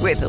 With the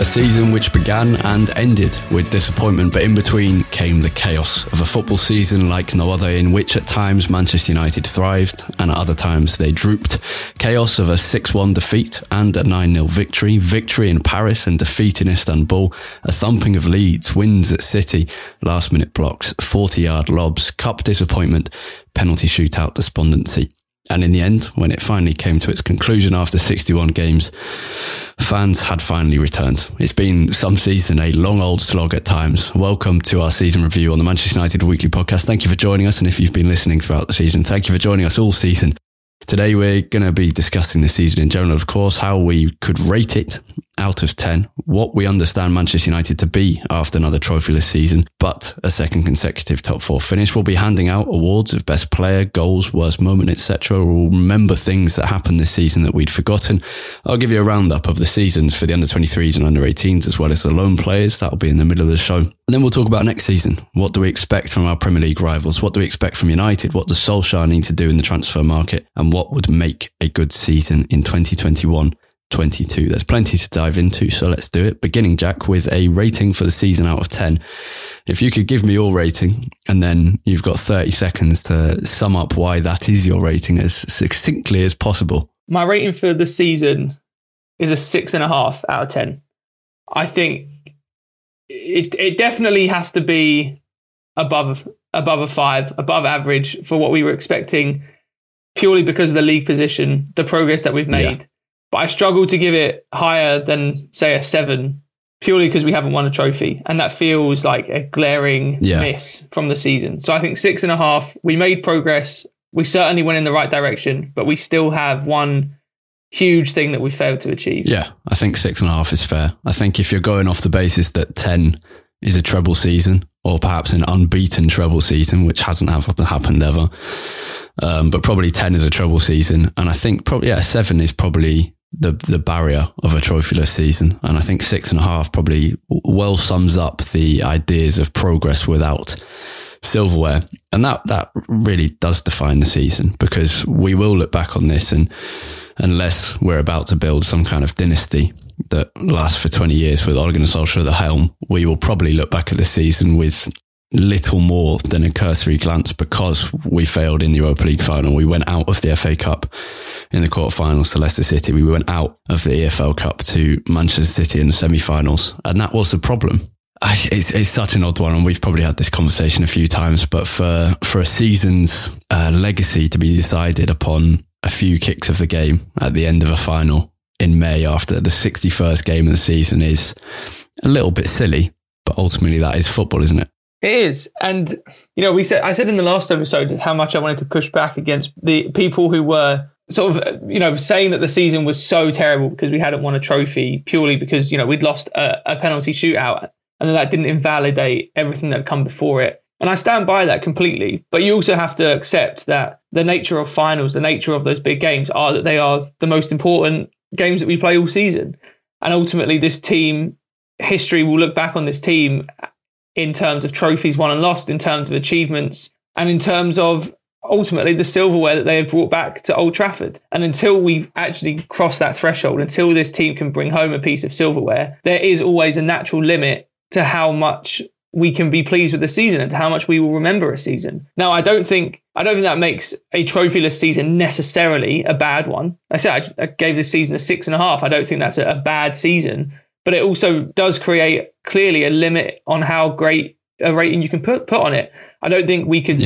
A season which began and ended with disappointment, but in between came the chaos of a football season like no other, in which at times Manchester United thrived and at other times they drooped. Chaos of a 6-1 defeat and a 9-0 victory, victory in Paris and defeat in Istanbul, a thumping of Leeds, wins at City, last minute blocks, 40-yard lobs, cup disappointment, penalty shootout despondency. And in the end, when it finally came to its conclusion after 61 games, fans had finally returned. It's been some season, a long old slog at times. Welcome to our season review on the Manchester United Weekly Podcast. Thank you for joining us. And if you've been listening throughout the season, thank you for joining us all season. Today, we're going to be discussing the season in general, of course, how we could rate it out of 10, what we understand Manchester United to be after another trophyless season, but a second consecutive top four finish. We'll be handing out awards of best player, goals, worst moment, etc. We'll remember things that happened this season that we'd forgotten. I'll give you a roundup of the seasons for the under-23s and under-18s, as well as the loan players. That'll be in the middle of the show. And then we'll talk about next season. What do we expect from our Premier League rivals? What do we expect from United? What does Solskjaer need to do in the transfer market? And what would make a good season in 2021-22? There's plenty to dive into, so let's do it. Beginning, Jack, with a rating for the season out of 10. If you could give me your rating, and then you've got 30 seconds to sum up why that is your rating as succinctly as possible. My rating for the season is a 6.5 out of 10. I think it definitely has to be above a 5, above average for what we were expecting, purely because of the league position, the progress that we've made. Yeah. But I struggle to give it higher than, say, a 7, purely because we haven't won a trophy. And that feels like a glaring miss from the season. So I think 6.5, we made progress. We certainly went in the right direction, but we still have one huge thing that we failed to achieve. Yeah, I think 6.5 is fair. I think if you're going off the basis that 10 is a treble season, or perhaps an unbeaten treble season, which hasn't happened ever, but probably 10 is a treble season. And I think probably, 7 is probably the barrier of a trophyless season. And I think 6.5 probably well sums up the ideas of progress without silverware. And that really does define the season, because we will look back on this, and unless we're about to build some kind of dynasty that lasts for 20 years with Ole Gunnar Solskjaer at the helm, we will probably look back at this season with little more than a cursory glance, because we failed in the Europa League final. We went out of the FA Cup in the quarterfinals to Leicester City. We went out of the EFL Cup to Manchester City in the semi-finals. And that was the problem. It's such an odd one, and we've probably had this conversation a few times, but for a season's legacy to be decided upon a few kicks of the game at the end of a final in May after the 61st game of the season is a little bit silly, but ultimately that is football, isn't it? It is. And, I said in the last episode how much I wanted to push back against the people who were sort of, saying that the season was so terrible because we hadn't won a trophy, purely because, we'd lost a penalty shootout, and that didn't invalidate everything that had come before it. And I stand by that completely. But you also have to accept that the nature of finals, the nature of those big games are that they are the most important games that we play all season. And ultimately, this team, history will look back on this team in terms of trophies won and lost, in terms of achievements, and in terms of ultimately the silverware that they have brought back to Old Trafford. And until we've actually crossed that threshold, until this team can bring home a piece of silverware, there is always a natural limit to how much we can be pleased with the season and how much we will remember a season. Now, I don't think that makes a trophyless season necessarily a bad one. I said I gave this season a 6.5. I don't think that's a bad season, but it also does create clearly a limit on how great a rating you can put on it. I don't think we could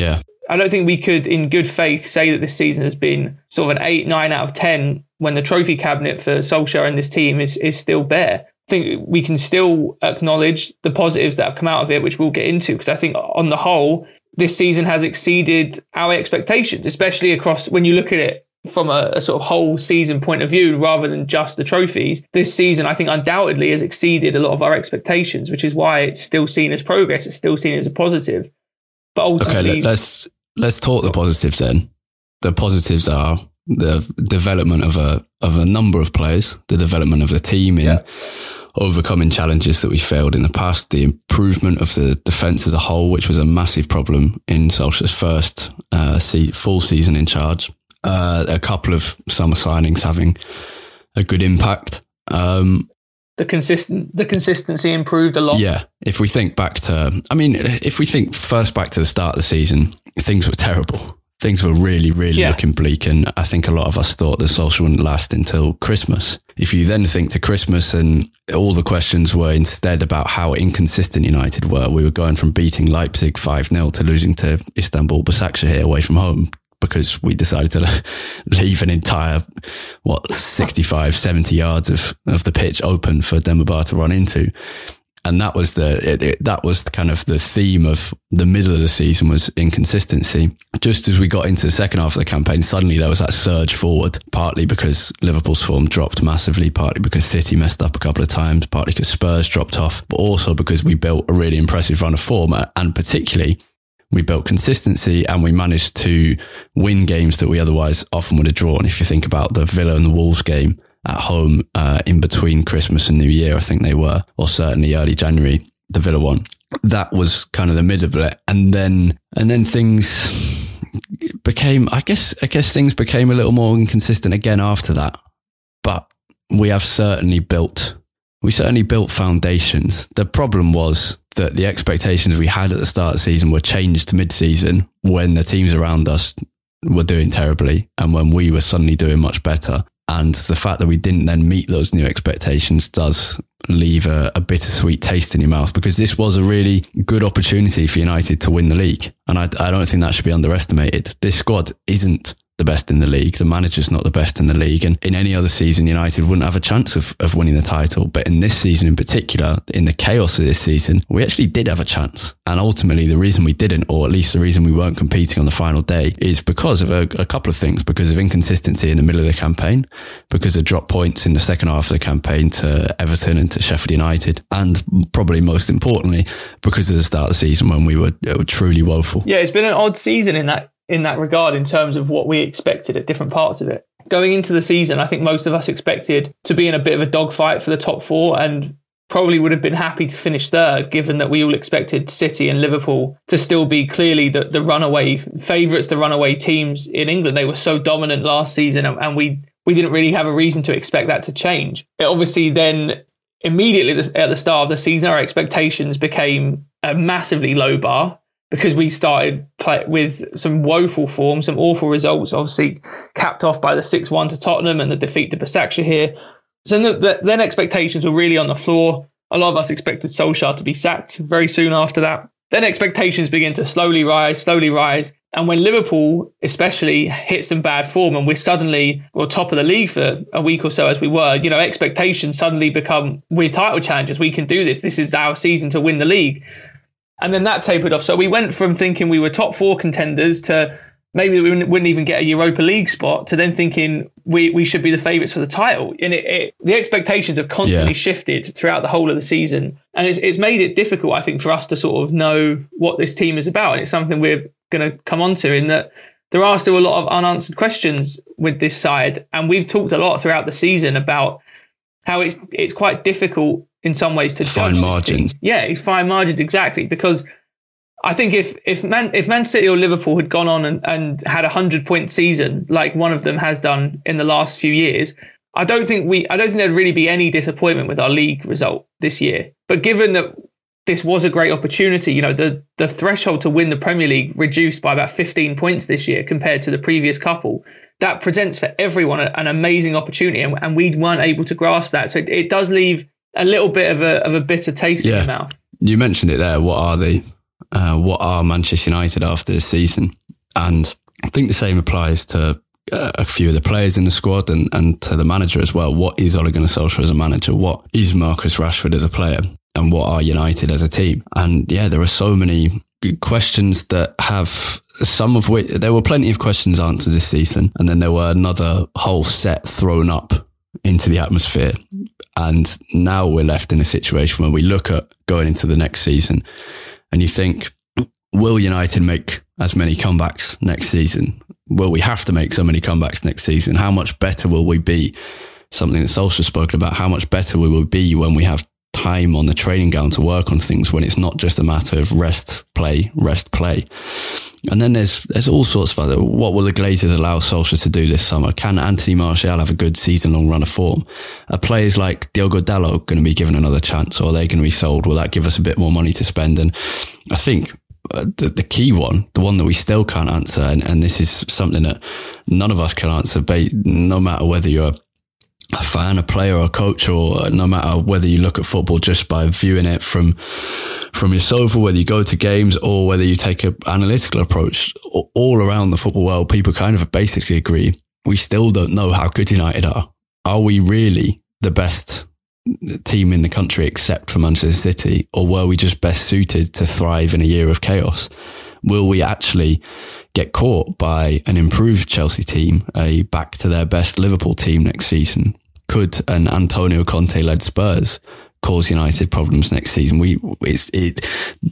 in good faith say that this season has been sort of an 8-9 out of 10 when the trophy cabinet for Solskjaer and this team is still bare. I think we can still acknowledge the positives that have come out of it, which we'll get into, because I think on the whole, this season has exceeded our expectations, especially across when you look at it from a sort of whole season point of view rather than just the trophies. This season, I think, undoubtedly has exceeded a lot of our expectations, which is why it's still seen as progress. It's still seen as a positive. But ultimately, okay, let's talk the positives then. The positives are the development of a number of players, the development of the team in overcoming challenges that we failed in the past, the improvement of the defence as a whole, which was a massive problem in Solskjaer's first full season in charge. A couple of summer signings having a good impact. The consistency improved a lot. Yeah. If we think first back to the start of the season, things were terrible. Things were really, really looking bleak. And I think a lot of us thought that Solskjaer wouldn't last until Christmas. If you then think to Christmas and all the questions were instead about how inconsistent United were, we were going from beating Leipzig 5-0 to losing to Istanbul Başakşehir away from home, because we decided to leave an entire, 65, 70 yards of the pitch open for Dembaba to run into. And that was kind of the theme of the middle of the season, was inconsistency. Just as we got into the second half of the campaign, suddenly there was that surge forward, partly because Liverpool's form dropped massively, partly because City messed up a couple of times, partly because Spurs dropped off, but also because we built a really impressive run of form, and particularly we built consistency and we managed to win games that we otherwise often would have drawn. If you think about the Villa and the Wolves game at home in between Christmas and New Year, I think they were, or certainly early January, the Villa one. That was kind of the middle of it. And then things became, I guess things became a little more inconsistent again after that. But we have certainly built foundations. The problem was that the expectations we had at the start of the season were changed mid-season when the teams around us were doing terribly and when we were suddenly doing much better. And the fact that we didn't then meet those new expectations does leave a bittersweet taste in your mouth, because this was a really good opportunity for United to win the league. And I don't think that should be underestimated. This squad isn't the best in the league. The manager's not the best in the league. And in any other season, United wouldn't have a chance of winning the title. But in this season in particular, in the chaos of this season, we actually did have a chance. And ultimately, the reason we didn't, or at least the reason we weren't competing on the final day, is because of a couple of things, because of inconsistency in the middle of the campaign, because of drop points in the second half of the campaign to Everton and to Sheffield United. And probably most importantly, because of the start of the season when we were truly woeful. Yeah, it's been an odd season in that regard, in terms of what we expected at different parts of it. Going into the season, I think most of us expected to be in a bit of a dogfight for the top four, and probably would have been happy to finish third, given that we all expected City and Liverpool to still be clearly the runaway favourites, the runaway teams in England. They were so dominant last season, and we didn't really have a reason to expect that to change. It obviously then, immediately at the start of the season, our expectations became a massively low bar, because we started with some woeful form, some awful results, obviously capped off by the 6-1 to Tottenham and the defeat to Başakşehir. So then expectations were really on the floor. A lot of us expected Solskjaer to be sacked very soon after that. Then expectations begin to slowly rise. And when Liverpool especially hit some bad form and we're suddenly top of the league for a week or so, as we were, expectations suddenly become, we're title challengers. We can do this. This is our season to win the league. And then that tapered off. So we went from thinking we were top four contenders to maybe we wouldn't even get a Europa League spot, to then thinking we should be the favourites for the title. And the expectations have constantly shifted throughout the whole of the season. And it's made it difficult, I think, for us to sort of know what this team is about. And it's something we're going to come on to, in that there are still a lot of unanswered questions with this side. And we've talked a lot throughout the season about how it's quite difficult in some ways to find margins. Yeah, it's fine margins, exactly, because I think if Man City or Liverpool had gone on and had a 100-point season like one of them has done in the last few years, I don't think there'd really be any disappointment with our league result this year. But given that this was a great opportunity, you know, the threshold to win the Premier League reduced by about 15 points this year compared to the previous couple, that presents for everyone an amazing opportunity, and we weren't able to grasp that. So it does leave a little bit of a bitter taste in your mouth. You mentioned it there. What are they? What are Manchester United after this season? And I think the same applies to a few of the players in the squad and to the manager as well. What is Ole Gunnar Solskjaer as a manager? What is Marcus Rashford as a player? And what are United as a team? And yeah, there are so many questions that have some of which there were plenty of questions answered this season. And then there were another whole set thrown up into the atmosphere. And now we're left in a situation where we look at going into the next season and you think, will United make as many comebacks next season? Will we have to make so many comebacks next season? How much better will we be? Something that Solskjaer's spoken about, how much better we will be when we have time on the training ground to work on things, when it's not just a matter of rest, play. And then there's all sorts of other, what will the Glazers allow Solskjaer to do this summer? Can Anthony Martial have a good season-long run of form? Are players like Diogo Dalot going to be given another chance, or are they going to be sold? Will that give us a bit more money to spend? And I think the key one, the one that we still can't answer, and this is something that none of us can answer, but no matter whether you're a fan, a player, or a coach, or no matter whether you look at football just by viewing it from your sofa, whether you go to games or whether you take an analytical approach, all around the football world, people kind of basically agree. We still don't know how good United are. Are we really the best team in the country except for Manchester City, or were we just best suited to thrive in a year of chaos? Will we actually get caught by an improved Chelsea team, a back to their best Liverpool team next season? Could an Antonio Conte-led Spurs cause United problems next season?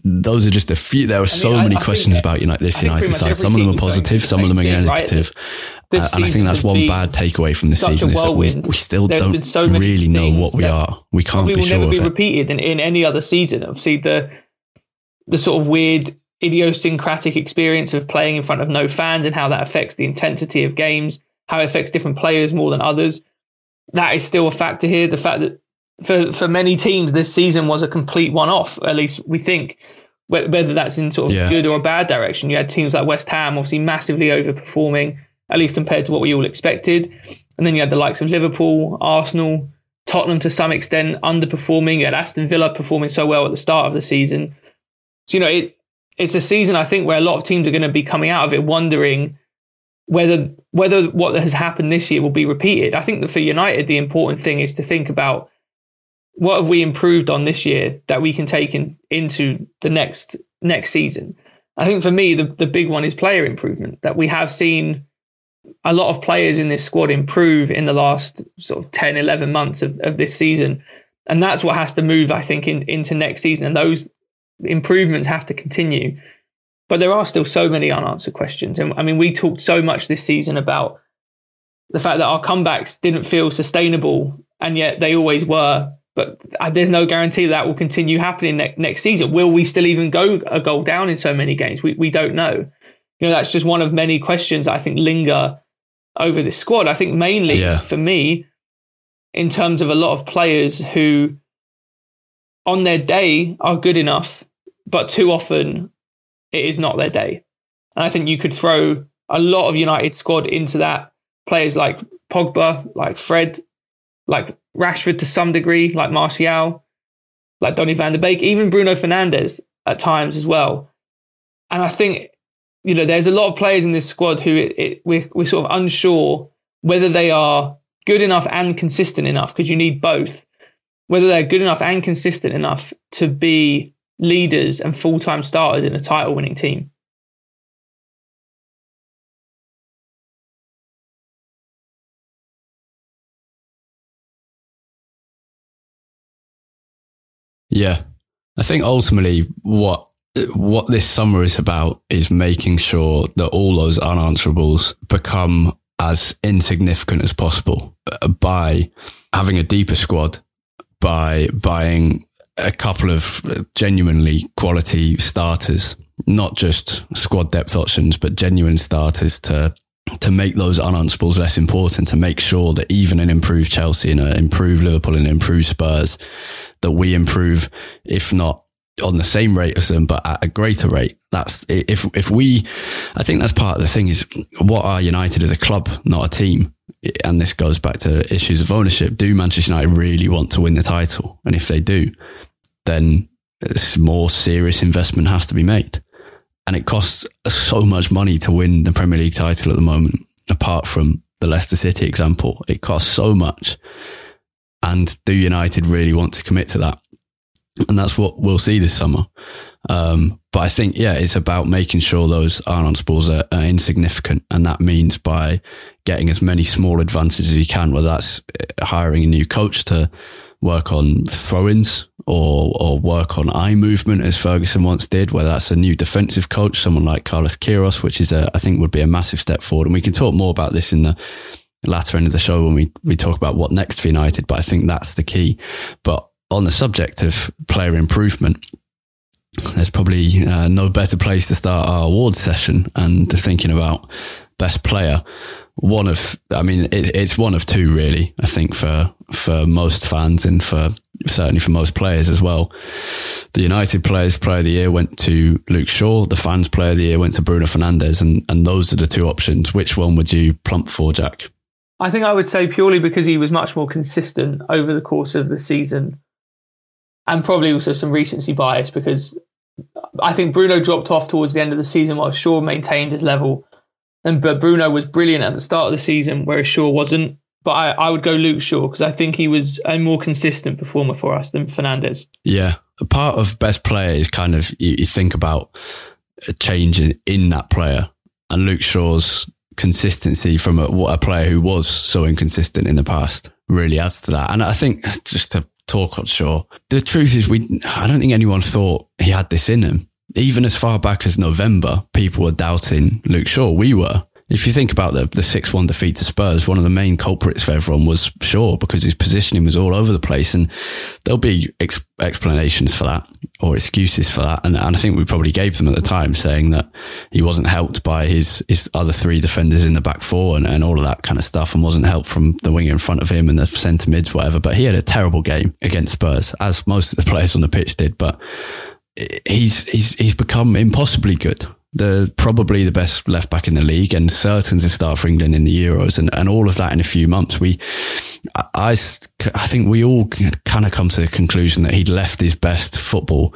Those are just a few. There are so many questions about United, this United side. Some of them are positive, some of them are negative. Right? And I think that's one bad takeaway from this season, is that we still don't really know what we are. We can't be sure of it. It will never be repeated in any other season. Obviously, the sort of weird idiosyncratic experience of playing in front of no fans and how that affects the intensity of games, how it affects different players more than others. That is still a factor here. The fact that for many teams, this season was a complete one-off, at least we think, whether that's in sort of good or a bad direction. You had teams like West Ham, obviously massively overperforming, at least compared to what we all expected. And then you had the likes of Liverpool, Arsenal, Tottenham to some extent underperforming. You had Aston Villa performing so well at the start of the season. So, you know, it's a season, I think, where a lot of teams are going to be coming out of it wondering whether what has happened this year will be repeated. I think that for United, the important thing is to think about what have we improved on this year that we can take into the next season. I think for me, the big one is player improvement, that we have seen a lot of players in this squad improve in the last sort of 10, 11 months of this season. And that's what has to move, I think, into next season. And those improvements have to continue, but there are still so many unanswered questions. And I mean, we talked so much this season about the fact that our comebacks didn't feel sustainable, and yet they always were, but there's no guarantee that will continue happening next season. Will we still even go a goal down in so many games? We don't know. You know, that's just one of many questions I think linger over this squad. I think mainly for me, in terms of a lot of players who on their day are good enough, but too often it is not their day. And I think you could throw a lot of United squad into that. Players like Pogba, like Fred, like Rashford to some degree, like Martial, like Donny van de Beek, even Bruno Fernandes at times as well. And I think, you know, there's a lot of players in this squad who we're sort of unsure whether they are good enough and consistent enough, because you need both, whether they're good enough and consistent enough to be leaders and full-time starters in a title-winning team. Yeah. I think ultimately what this summer is about is making sure that all those unanswerables become as insignificant as possible by having a deeper squad, by buying a couple of genuinely quality starters, not just squad depth options, but genuine starters to make those unanswerables less important, to make sure that even an improved Chelsea and an improved Liverpool and an improved Spurs, that we improve, if not on the same rate as them, but at a greater rate. That's if we, I think that's part of the thing is what are United as a club, not a team. And this goes back to issues of ownership. Do Manchester United really want to win the title? And if they do, then more serious investment has to be made. And it costs so much money to win the Premier League title at the moment, apart from the Leicester City example. It costs so much. And do United really want to commit to that? And that's what we'll see this summer. But I think, yeah, it's about making sure those unanswerables are insignificant. And that means by getting as many small advances as you can, whether that's hiring a new coach to work on throw-ins or work on eye movement, as Ferguson once did, whether that's a new defensive coach, someone like Carlos Queiroz, which is I think would be a massive step forward. And we can talk more about this in the latter end of the show when we talk about what next for United, but I think that's the key. But on the subject of player improvement, there's probably no better place to start our award session and thinking about best player. It's one of two really, I think for most fans and certainly for most players as well. The United Players Player of the Year went to Luke Shaw, the fans Player of the Year went to Bruno Fernandes, and those are the two options. Which one would you plump for, Jack? I think I would say purely because he was much more consistent over the course of the season, and probably also some recency bias because I think Bruno dropped off towards the end of the season while Shaw maintained his level. But Bruno was brilliant at the start of the season, whereas Shaw wasn't. But I would go Luke Shaw because I think he was a more consistent performer for us than Fernandes. Yeah. A part of best player is kind of, you think about a change in that player, and Luke Shaw's consistency from a player who was so inconsistent in the past really adds to that. And I think just to talk on Shaw, the truth is I don't think anyone thought he had this in him. Even as far back as November, people were doubting Luke Shaw. We were. If you think about the 6-1 defeat to Spurs, one of the main culprits for everyone was Shaw because his positioning was all over the place, and there'll be explanations for that or excuses for that. And I think we probably gave them at the time, saying that he wasn't helped by his other three defenders in the back four and all of that kind of stuff, and wasn't helped from the winger in front of him and the centre mids, whatever. But he had a terrible game against Spurs, as most of the players on the pitch did, but he's become impossibly good. Probably the best left back in the league and certain to start for England in the Euros and all of that in a few months. I think we all kind of come to the conclusion that he'd left his best football.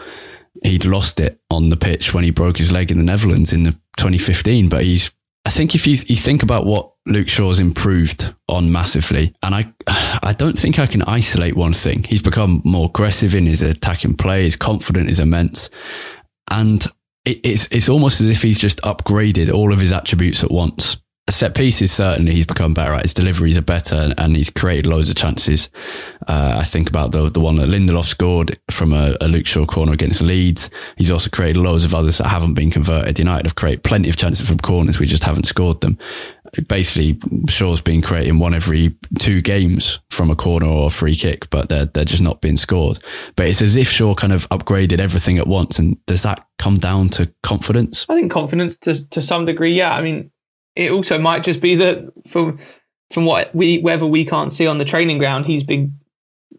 He'd lost it on the pitch when he broke his leg in the Netherlands in 2015. But I think if you think about what Luke Shaw's improved on massively, and I don't think I can isolate one thing. He's become more aggressive in his attacking play. His confidence is immense. And it's almost as if he's just upgraded all of his attributes at once. Set pieces, certainly, he's become better at. His deliveries are better, and he's created loads of chances. I think about the one that Lindelof scored from a Luke Shaw corner against Leeds. He's also created loads of others that haven't been converted. United have created plenty of chances from corners, we just haven't scored them. Basically, Shaw's been creating one every two games from a corner or a free kick, but they're just not being scored. But it's as if Shaw kind of upgraded everything at once. And does that come down to confidence? I think confidence to some degree, yeah. I mean, it also might just be that from whether we can't see on the training ground, he's been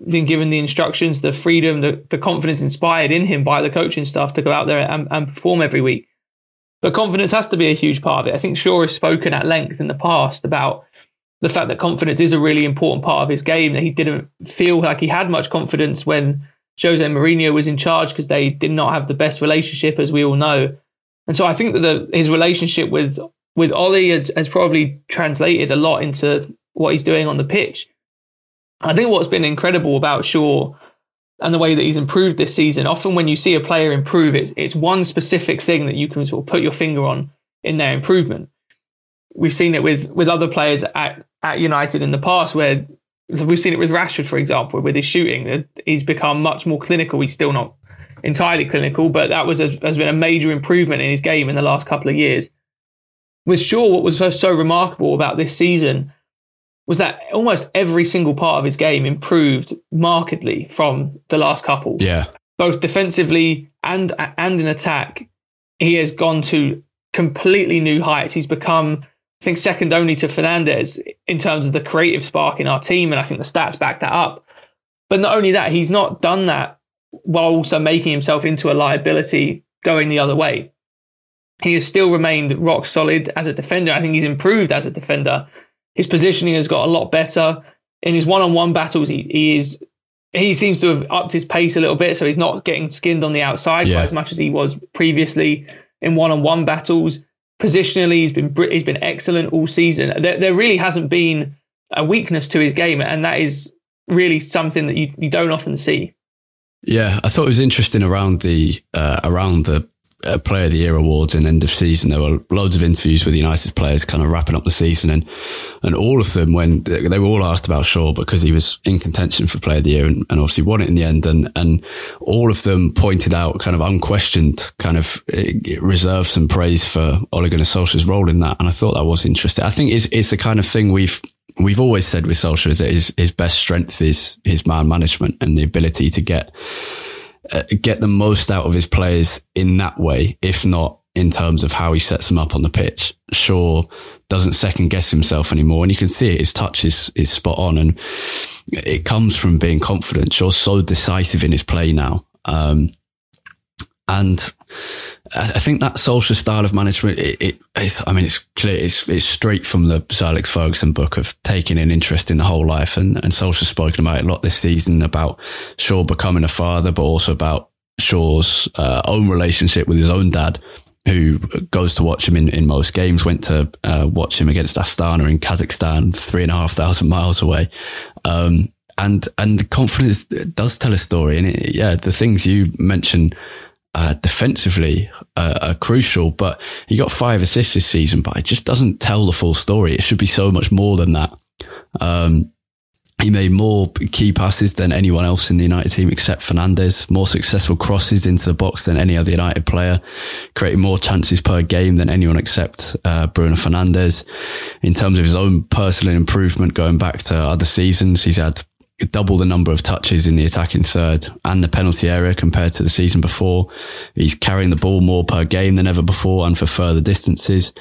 given the instructions, the freedom, the confidence inspired in him by the coaching staff to go out there and perform every week. But confidence has to be a huge part of it. I think Shaw has spoken at length in the past about the fact that confidence is a really important part of his game, that he didn't feel like he had much confidence when Jose Mourinho was in charge because they did not have the best relationship, as we all know. And so I think that his relationship with Ollie has probably translated a lot into what he's doing on the pitch. I think what's been incredible about Shaw and the way that he's improved this season, often when you see a player improve, it's one specific thing that you can sort of put your finger on in their improvement. We've seen it with other players at United in the past where We've seen it with Rashford, for example, with his shooting. He's become much more clinical. He's still not entirely clinical, but that has been a major improvement in his game in the last couple of years. With Shaw, what was so remarkable about this season was that almost every single part of his game improved markedly from the last couple. Yeah. Both defensively and in attack, he has gone to completely new heights. He's become, I think, second only to Fernandes in terms of the creative spark in our team, and I think the stats back that up. But not only that, he's not done that while also making himself into a liability going the other way. He has still remained rock solid as a defender. I think he's improved as a defender. His positioning has got a lot better. In his one-on-one battles, he seems to have upped his pace a little bit, so he's not getting skinned on the outside quite as much as he was previously in one-on-one battles. Positionally, he's been excellent all season. There really hasn't been a weakness to his game, and that is really something that you don't often see. Yeah, I thought it was interesting around the Player of the Year awards and end of season. There were loads of interviews with United's players kind of wrapping up the season, and all of them, when they were all asked about Shaw because he was in contention for Player of the Year and obviously won it in the end. And all of them pointed out kind of unquestioned kind of reserves and praise for Ole Gunnar Solskjaer's role in that. And I thought that was interesting. I think it's the kind of thing we've always said with Solskjaer is that his best strength is his man management and the ability to get the most out of his players in that way, if not in terms of how he sets them up on the pitch. Shaw doesn't second guess himself anymore, and you can see it. His touch is spot on, and it comes from being confident. Shaw's so decisive in his play now. And I think that Solskjaer style of management, it's clear, it's straight from the Sir Alex Ferguson book of taking an interest in the whole life. And Solskjaer's spoken about it a lot this season, about Shaw becoming a father, but also about Shaw's own relationship with his own dad, who goes to watch him in most games, went to watch him against Astana in Kazakhstan, 3,500 miles away. And confidence does tell a story. And the things you mentioned defensively are crucial, but he got 5 assists this season, but it just doesn't tell the full story. It should be so much more than that. He made more key passes than anyone else in the United team except Fernandes, more successful crosses into the box than any other United player, creating more chances per game than anyone except Bruno Fernandes. In terms of his own personal improvement going back to other seasons, he's had double the number of touches in the attacking third and the penalty area compared to the season before. He's carrying the ball more per game than ever before and for further distances.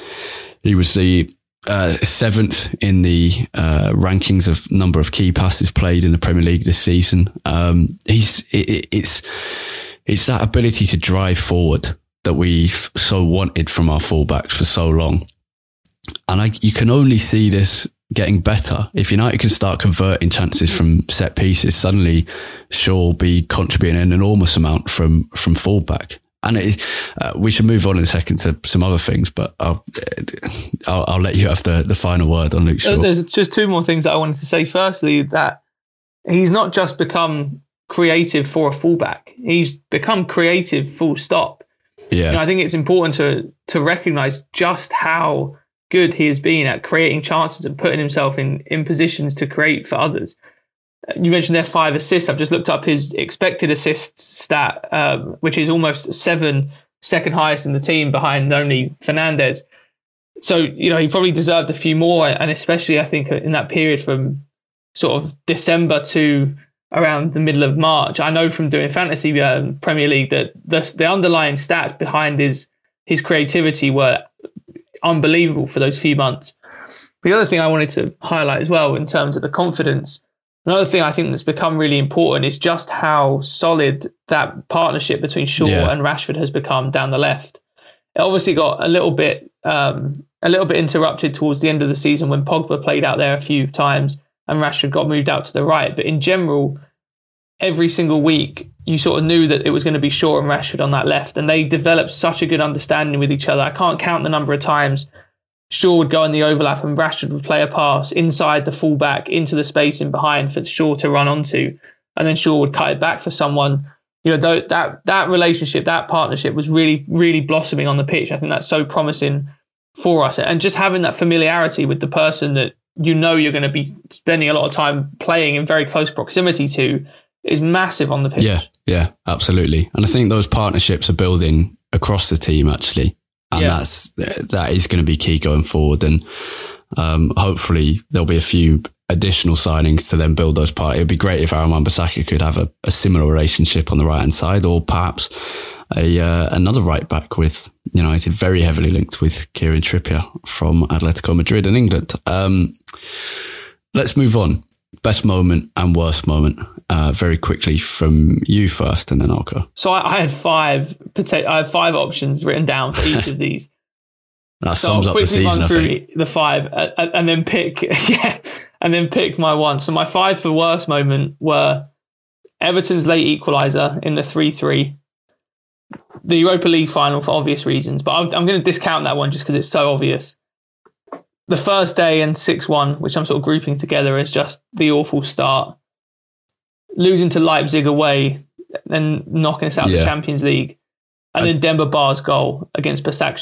He was the 7th in the rankings of number of key passes played in the Premier League this season. It's that ability to drive forward that we've so wanted from our fullbacks for so long. And you can only see this getting better. If United can start converting chances from set pieces, suddenly Shaw will be contributing an enormous amount from fullback. And we should move on in a second to some other things, but I'll let you have the final word on Luke Shaw. There's just 2 more things that I wanted to say. Firstly, that he's not just become creative for a fullback; he's become creative full stop. Yeah, and I think it's important to recognise just how good he has been at creating chances and putting himself in positions to create for others. You mentioned there 5 assists. I've just looked up his expected assists stat, which is almost 7, second highest in the team behind only Fernandes. So, he probably deserved a few more, and especially I think in that period from sort of December to around the middle of March. I know from doing fantasy Premier League that the underlying stats behind his creativity were unbelievable for those few months. The other thing I wanted to highlight as well in terms of the confidence, another thing I think that's become really important is just how solid that partnership between Shaw and Rashford has become down the left. It obviously got a little bit interrupted towards the end of the season when Pogba played out there a few times and Rashford got moved out to the right. But in general, every single week, you sort of knew that it was going to be Shaw and Rashford on that left, and they developed such a good understanding with each other. I can't count the number of times Shaw would go in the overlap and Rashford would play a pass inside the fullback into the space in behind for Shaw to run onto, and then Shaw would cut it back for someone. That relationship, that partnership was really, really blossoming on the pitch. I think that's so promising for us, and just having that familiarity with the person that you know you're going to be spending a lot of time playing in very close proximity to is massive on the pitch. Yeah, absolutely. And I think those partnerships are building across the team actually. And that is going to be key going forward. And hopefully there'll be a few additional signings to then build those parts. It'd be great if Aaron Wan-Bissaka could have a similar relationship on the right-hand side, or perhaps another right-back with United, very heavily linked with Kieran Trippier from Atletico Madrid in England. Let's move on. Best moment and worst moment, very quickly from you first, and then I'll go. So I had five options written down for each of these. That sums up the season, I think. The five, and then pick, my one. So my five for worst moment were Everton's late equaliser in the 3-3, the Europa League final for obvious reasons, but I'm going to discount that one just because it's so obvious. The first day and 6-1, which I'm sort of grouping together as just the awful start. Losing to Leipzig away, then knocking us out of the Champions League. And then Demba Bar's goal against Basak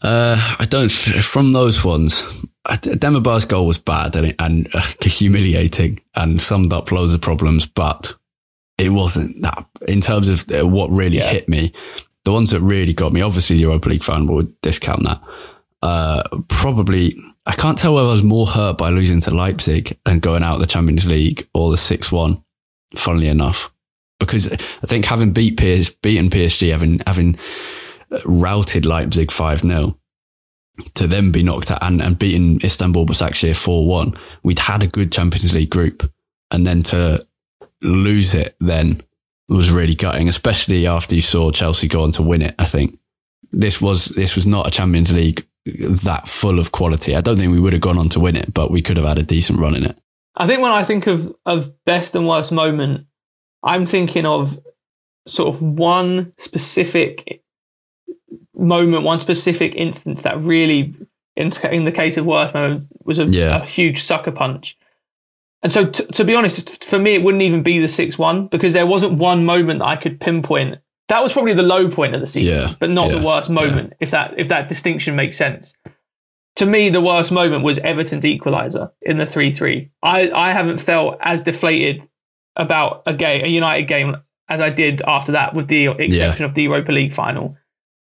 Shahir. From those ones, Demba Bar's goal was bad and humiliating and summed up loads of problems, but it wasn't that. In terms of what really hit me, the ones that really got me, obviously the Europa League final, would discount that. Probably, I can't tell whether I was more hurt by losing to Leipzig and going out of the Champions League or the 6-1, funnily enough. Because I think having beaten PSG, having routed Leipzig 5-0, to then be knocked out and beaten Istanbul Başakşehir 4-1, we'd had a good Champions League group. And then to lose it then was really gutting, especially after you saw Chelsea go on to win it, I think. This was not a Champions League that full of quality. I don't think we would have gone on to win it, but we could have had a decent run in it. I think when I think of best and worst moment, I'm thinking of sort of one specific moment, one specific instance that really, in the case of worst moment, was a huge sucker punch. And so, to be honest, for me, it wouldn't even be the 6-1 because there wasn't one moment that I could pinpoint. That was probably the low point of the season, but not the worst moment, if that distinction makes sense. To me, the worst moment was Everton's equaliser in the 3-3. I haven't felt as deflated about a United game as I did after that, with the exception of the Europa League final.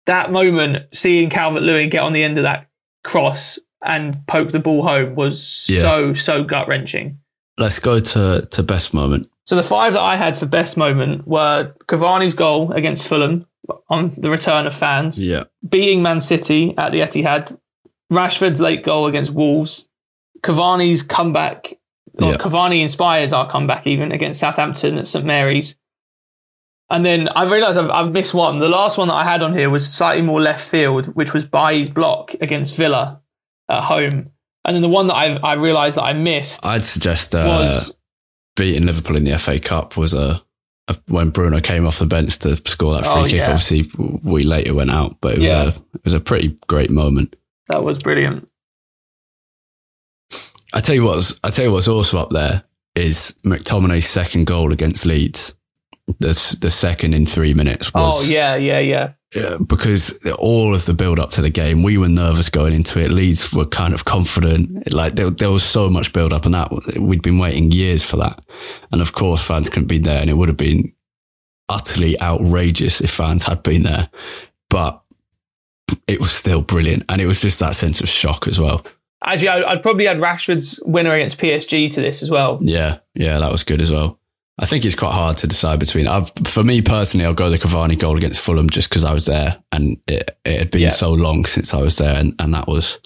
That moment, seeing Calvert-Lewin get on the end of that cross and poke the ball home was so gut-wrenching. Let's go to best moment. So the five that I had for best moment were Cavani's goal against Fulham on the return of fans, beating Man City at the Etihad, Rashford's late goal against Wolves, Cavani's comeback, or Cavani inspired our comeback even, against Southampton at St Mary's. And then I realised I've missed one. The last one that I had on here was slightly more left field, which was Bailly's block against Villa at home. And then the one that I realised that I missed, I'd suggest was beating Liverpool in the FA Cup was when Bruno came off the bench to score that free kick. Obviously, we later went out, but it was a pretty great moment. That was brilliant. I tell you what's also up there is McTominay's second goal against Leeds. The second in 3 minutes was... Because all of the build-up to the game, we were nervous going into it. Leeds were kind of confident. Like there was so much build-up, and that we'd been waiting years for that. And of course, fans couldn't be there, and it would have been utterly outrageous if fans had been there. But it was still brilliant, and it was just that sense of shock as well. Actually, I'd probably add Rashford's winner against PSG to this as well. Yeah, that was good as well. I think it's quite hard to decide between. For me personally, I'll go the Cavani goal against Fulham just because I was there, and it had been so long since I was there, and that was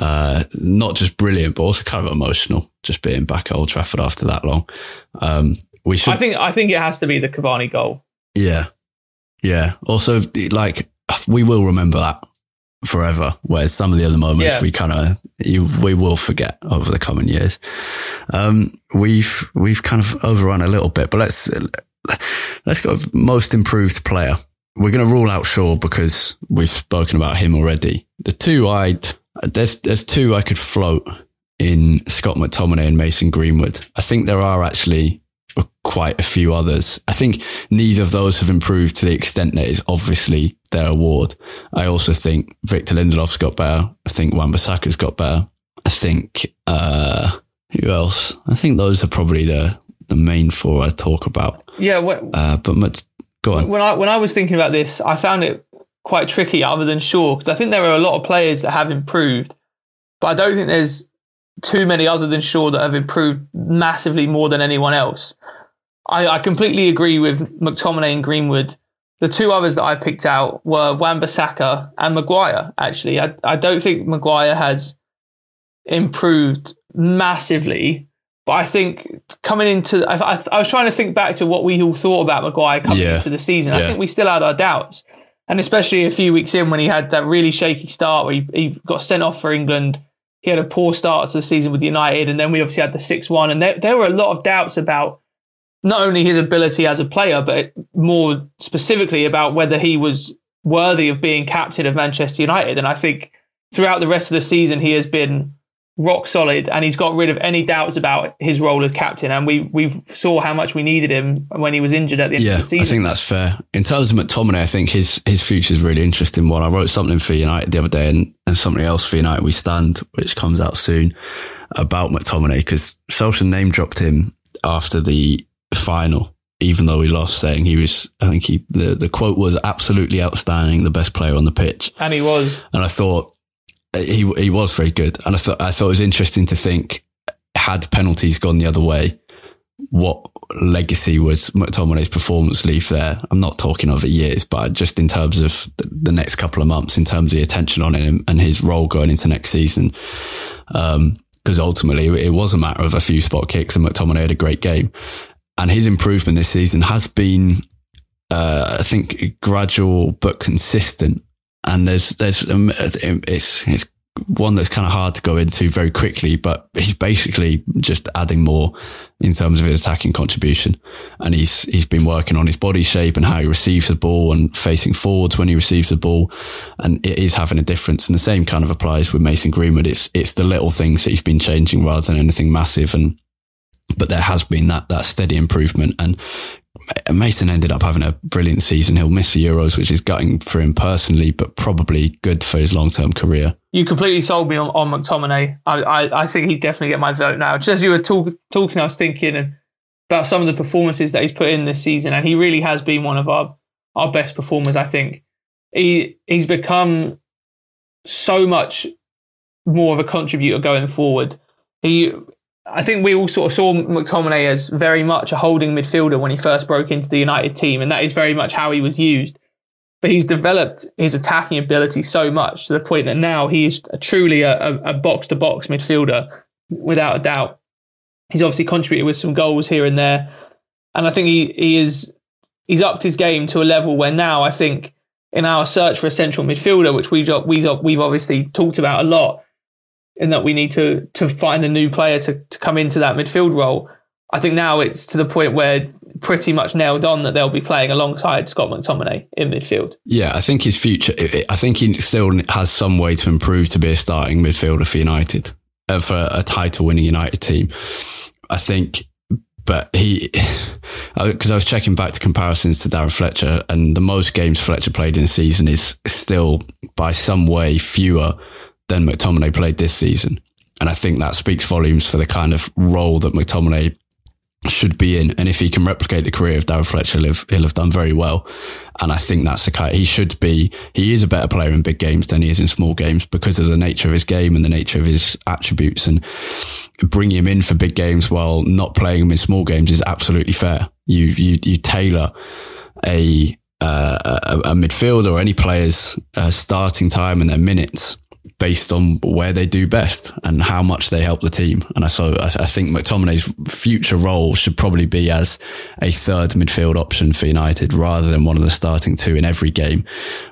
not just brilliant, but also kind of emotional, just being back at Old Trafford after that long. I think it has to be the Cavani goal. Yeah. Also, like, we will remember that forever, whereas some of the other moments we will forget over the coming years. We've kind of overrun a little bit, but let's go most improved player. We're going to rule out Shaw because we've spoken about him already. There's two I could float in Scott McTominay and Mason Greenwood. I think there are actually quite a few others. I think neither of those have improved to the extent that is obviously their award. I also think Victor Lindelof's got better. I think Wan-Bissaka's got better. I think, who else? I think those are probably the main four I talk about. Yeah. Go on. When I was thinking about this, I found it quite tricky other than Shaw, because I think there are a lot of players that have improved, but I don't think there's too many other than Shaw that have improved massively more than anyone else. I completely agree with McTominay and Greenwood. The two others that I picked out were Wan-Bissaka and Maguire, actually. I don't think Maguire has improved massively, but I think coming into... I was trying to think back to what we all thought about Maguire coming into the season. I think we still had our doubts, and especially a few weeks in when he had that really shaky start where he got sent off for England. He had a poor start to the season with United, and then we obviously had the 6-1, and there were a lot of doubts about not only his ability as a player, but more specifically about whether he was worthy of being captain of Manchester United. And I think throughout the rest of the season, he has been rock solid, and he's got rid of any doubts about his role as captain. And we saw how much we needed him when he was injured at the end of the season. I think that's fair. In terms of McTominay, I think his future is really interesting one. I wrote something for United the other day and something else for United We Stand, which comes out soon, about McTominay, because Solskjaer name dropped him after the final, even though we lost, saying he was, I think the quote was, absolutely outstanding, the best player on the pitch. And he was. And I thought he was very good. And I thought it was interesting to think, had penalties gone the other way, what legacy was McTominay's performance leave there? I'm not talking over years, but just in terms of the next couple of months, in terms of the attention on him and his role going into next season. Because ultimately it was a matter of a few spot kicks, and McTominay had a great game. And his improvement this season has been, I think, gradual but consistent. And it's one that's kind of hard to go into very quickly, but he's basically just adding more in terms of his attacking contribution. And he's been working on his body shape and how he receives the ball and facing forwards when he receives the ball. And it is having a difference. And the same kind of applies with Mason Greenwood. It's the little things that he's been changing rather than anything massive. But there has been that steady improvement, and Mason ended up having a brilliant season. He'll miss the Euros, which is gutting for him personally, but probably good for his long-term career. You completely sold me on McTominay. I think he'd definitely get my vote now. Just as you were talking, I was thinking about some of the performances that he's put in this season, and he really has been one of our best performers, I think. He's become so much more of a contributor going forward. I think we all sort of saw McTominay as very much a holding midfielder when he first broke into the United team, and that is very much how he was used. But he's developed his attacking ability so much to the point that now he is truly a box-to-box midfielder, without a doubt. He's obviously contributed with some goals here and there, and I think he's upped his game to a level where now, I think, in our search for a central midfielder, which we've obviously talked about a lot, and that we need to find a new player to come into that midfield role. I think now it's to the point where pretty much nailed on that they'll be playing alongside Scott McTominay in midfield. Yeah, I think his future... I think he still has some way to improve to be a starting midfielder for United, for a title-winning United team. I think... But he... Because I was checking back to comparisons to Darren Fletcher, and the most games Fletcher played in a season is still, by some way, fewer than McTominay played this season. And I think that speaks volumes for the kind of role that McTominay should be in. And if he can replicate the career of Darren Fletcher, he'll have done very well. And I think that's the kind he is a better player in big games than he is in small games because of the nature of his game and the nature of his attributes. And bringing him in for big games while not playing him in small games is absolutely fair. You tailor a midfielder or any player's starting time and their minutes based on where they do best and how much they help the team. And so I think McTominay's future role should probably be as a third midfield option for United, rather than one of the starting two in every game,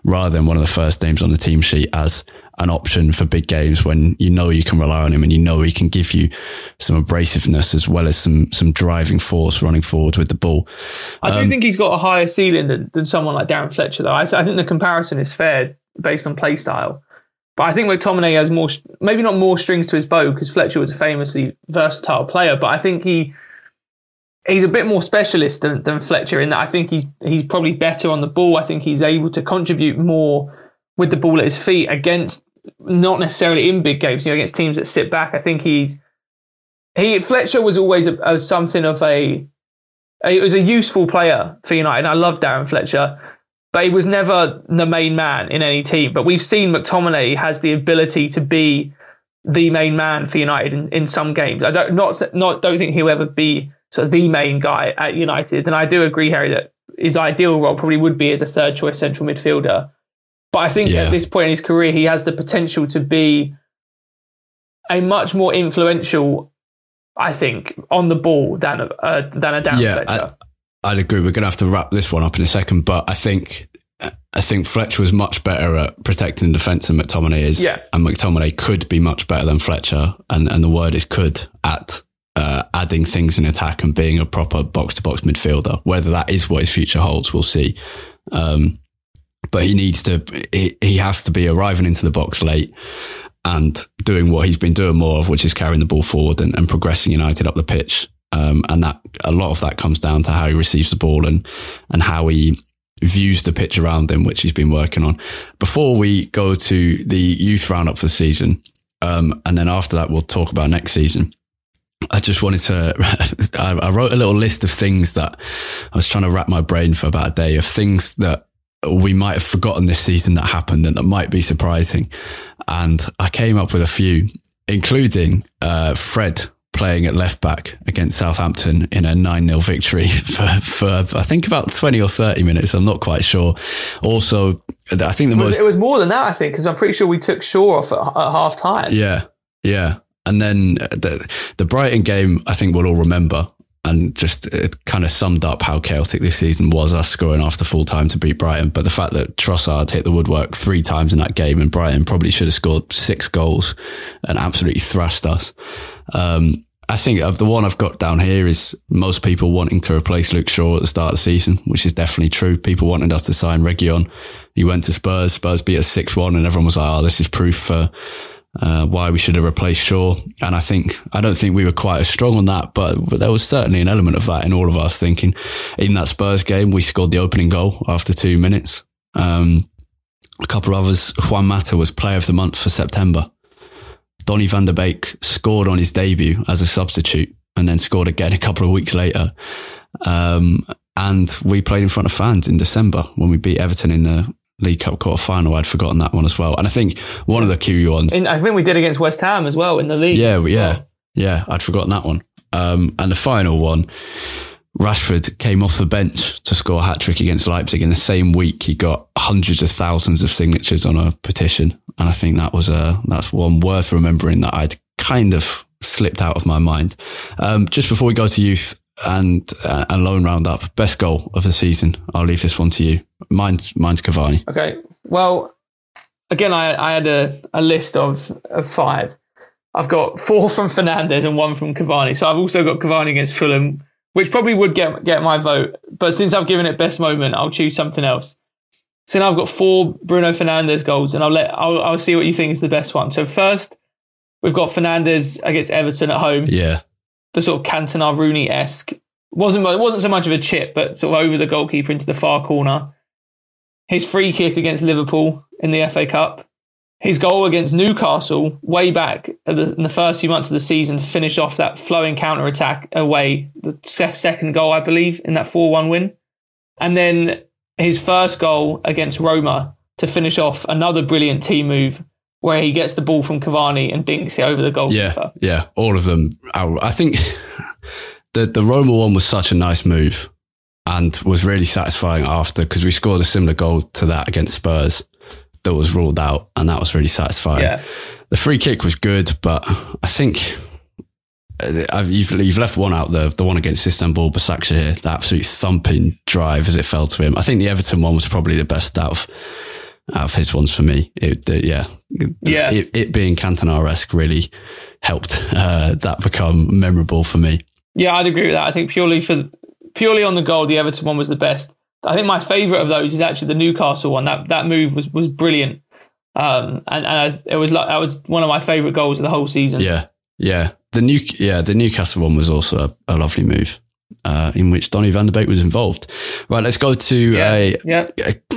rather than one of the first names on the team sheet, as an option for big games when you know you can rely on him and you know he can give you some abrasiveness as well as some driving force running forward with the ball. I do think he's got a higher ceiling than someone like Darren Fletcher, though. I think the comparison is fair based on play style. But I think McTominay has more, maybe not more strings to his bow, because Fletcher was a famously versatile player, but I think he's a bit more specialist than Fletcher, in that I think he's probably better on the ball. I think he's able to contribute more with the ball at his feet against not necessarily in big games, you know, against teams that sit back. I think Fletcher was always he was a useful player for United. I loved Darren Fletcher, but he was never the main man in any team. But we've seen McTominay has the ability to be the main man for United in some games. I don't think he'll ever be sort of the main guy at United. And I do agree, Harry, that his ideal role probably would be as a third choice central midfielder. But I think at this point in his career, he has the potential to be a much more influential, I think, on the ball than a Darren Fletcher. I'd agree. We're going to have to wrap this one up in a second, but I think Fletcher was much better at protecting the defence than McTominay is. Yeah. And McTominay could be much better than Fletcher. And the word is could at adding things in attack and being a proper box-to-box midfielder. Whether that is what his future holds, we'll see. But he has to be arriving into the box late and doing what he's been doing more of, which is carrying the ball forward and progressing United up the pitch. And that a lot of that comes down to how he receives the ball and how he views the pitch around him, which he's been working on. Before we go to the youth roundup for the season, and then after that, we'll talk about next season. I just wanted to, I wrote a little list of things that I was trying to wrap my brain for about a day of things that we might have forgotten this season that happened and that might be surprising. And I came up with a few, including Fred playing at left back against Southampton in a 9-0 victory for I think about 20 or 30 minutes. I'm not quite sure. Also, I think it was more than that, I think, because I'm pretty sure we took Shaw off at half time. Yeah. Yeah. And then the Brighton game, I think we'll all remember, and just it kind of summed up how chaotic this season was, us scoring after full time to beat Brighton. But the fact that Trossard hit the woodwork 3 times in that game and Brighton probably should have scored 6 goals and absolutely thrashed us. I think of the one I've got down here is most people wanting to replace Luke Shaw at the start of the season, which is definitely true. People wanted us to sign Reguilon. He went to Spurs. Spurs beat us 6-1 and everyone was like, oh, this is proof for why we should have replaced Shaw. And I don't think we were quite as strong on that, but there was certainly an element of that in all of us thinking. In that Spurs game, we scored the opening goal after 2 minutes. A couple of others, Juan Mata was player of the month for September. Donny van de Beek scored on his debut as a substitute and then scored again a couple of weeks later. And we played in front of fans in December when we beat Everton in the League Cup quarter final. I'd forgotten that one as well. And I think one of the key ones, I think we did against West Ham as well in the league. Yeah. I'd forgotten that one. And the final one, Rashford came off the bench to score a hat-trick against Leipzig in the same week. He got hundreds of thousands of signatures on a petition. And I think that was that's one worth remembering that I'd kind of slipped out of my mind. Just before we go to youth and loan roundup, best goal of the season. I'll leave this one to you. Mine's Cavani. Okay. Well, again, I had a list of 5. I've got 4 from Fernandes and 1 from Cavani. So I've also got Cavani against Fulham, which probably would get my vote. But since I've given it best moment, I'll choose something else. So now I've got 4 Bruno Fernandes goals, and I'll see what you think is the best one. So first, we've got Fernandes against Everton at home. Yeah, the sort of Cantona Rooney-esque wasn't so much of a chip, but sort of over the goalkeeper into the far corner. His free kick against Liverpool in the FA Cup. His goal against Newcastle way back in the first few months of the season to finish off that flowing counter attack away. The second goal, I believe, in that 4-1 win, and then his first goal against Roma to finish off another brilliant team move where he gets the ball from Cavani and dinks it over the goalkeeper. Yeah, all of them. I think the Roma one was such a nice move and was really satisfying after, because we scored a similar goal to that against Spurs that was ruled out, and that was really satisfying. Yeah. The free kick was good, but I think you've left one out, the one against Istanbul, Başakşehir, the absolute thumping drive as it fell to him. I think the Everton one was probably the best out of his ones for me. It being Cantona-esque really helped that become memorable for me. Yeah, I'd agree with that. I think purely on the goal, the Everton one was the best. I think my favourite of those is actually the Newcastle one. That move was brilliant, and it was one of my favourite goals of the whole season. Yeah. The Newcastle one was also a lovely move. in which Donny van de Beek was involved. Right, let's go to a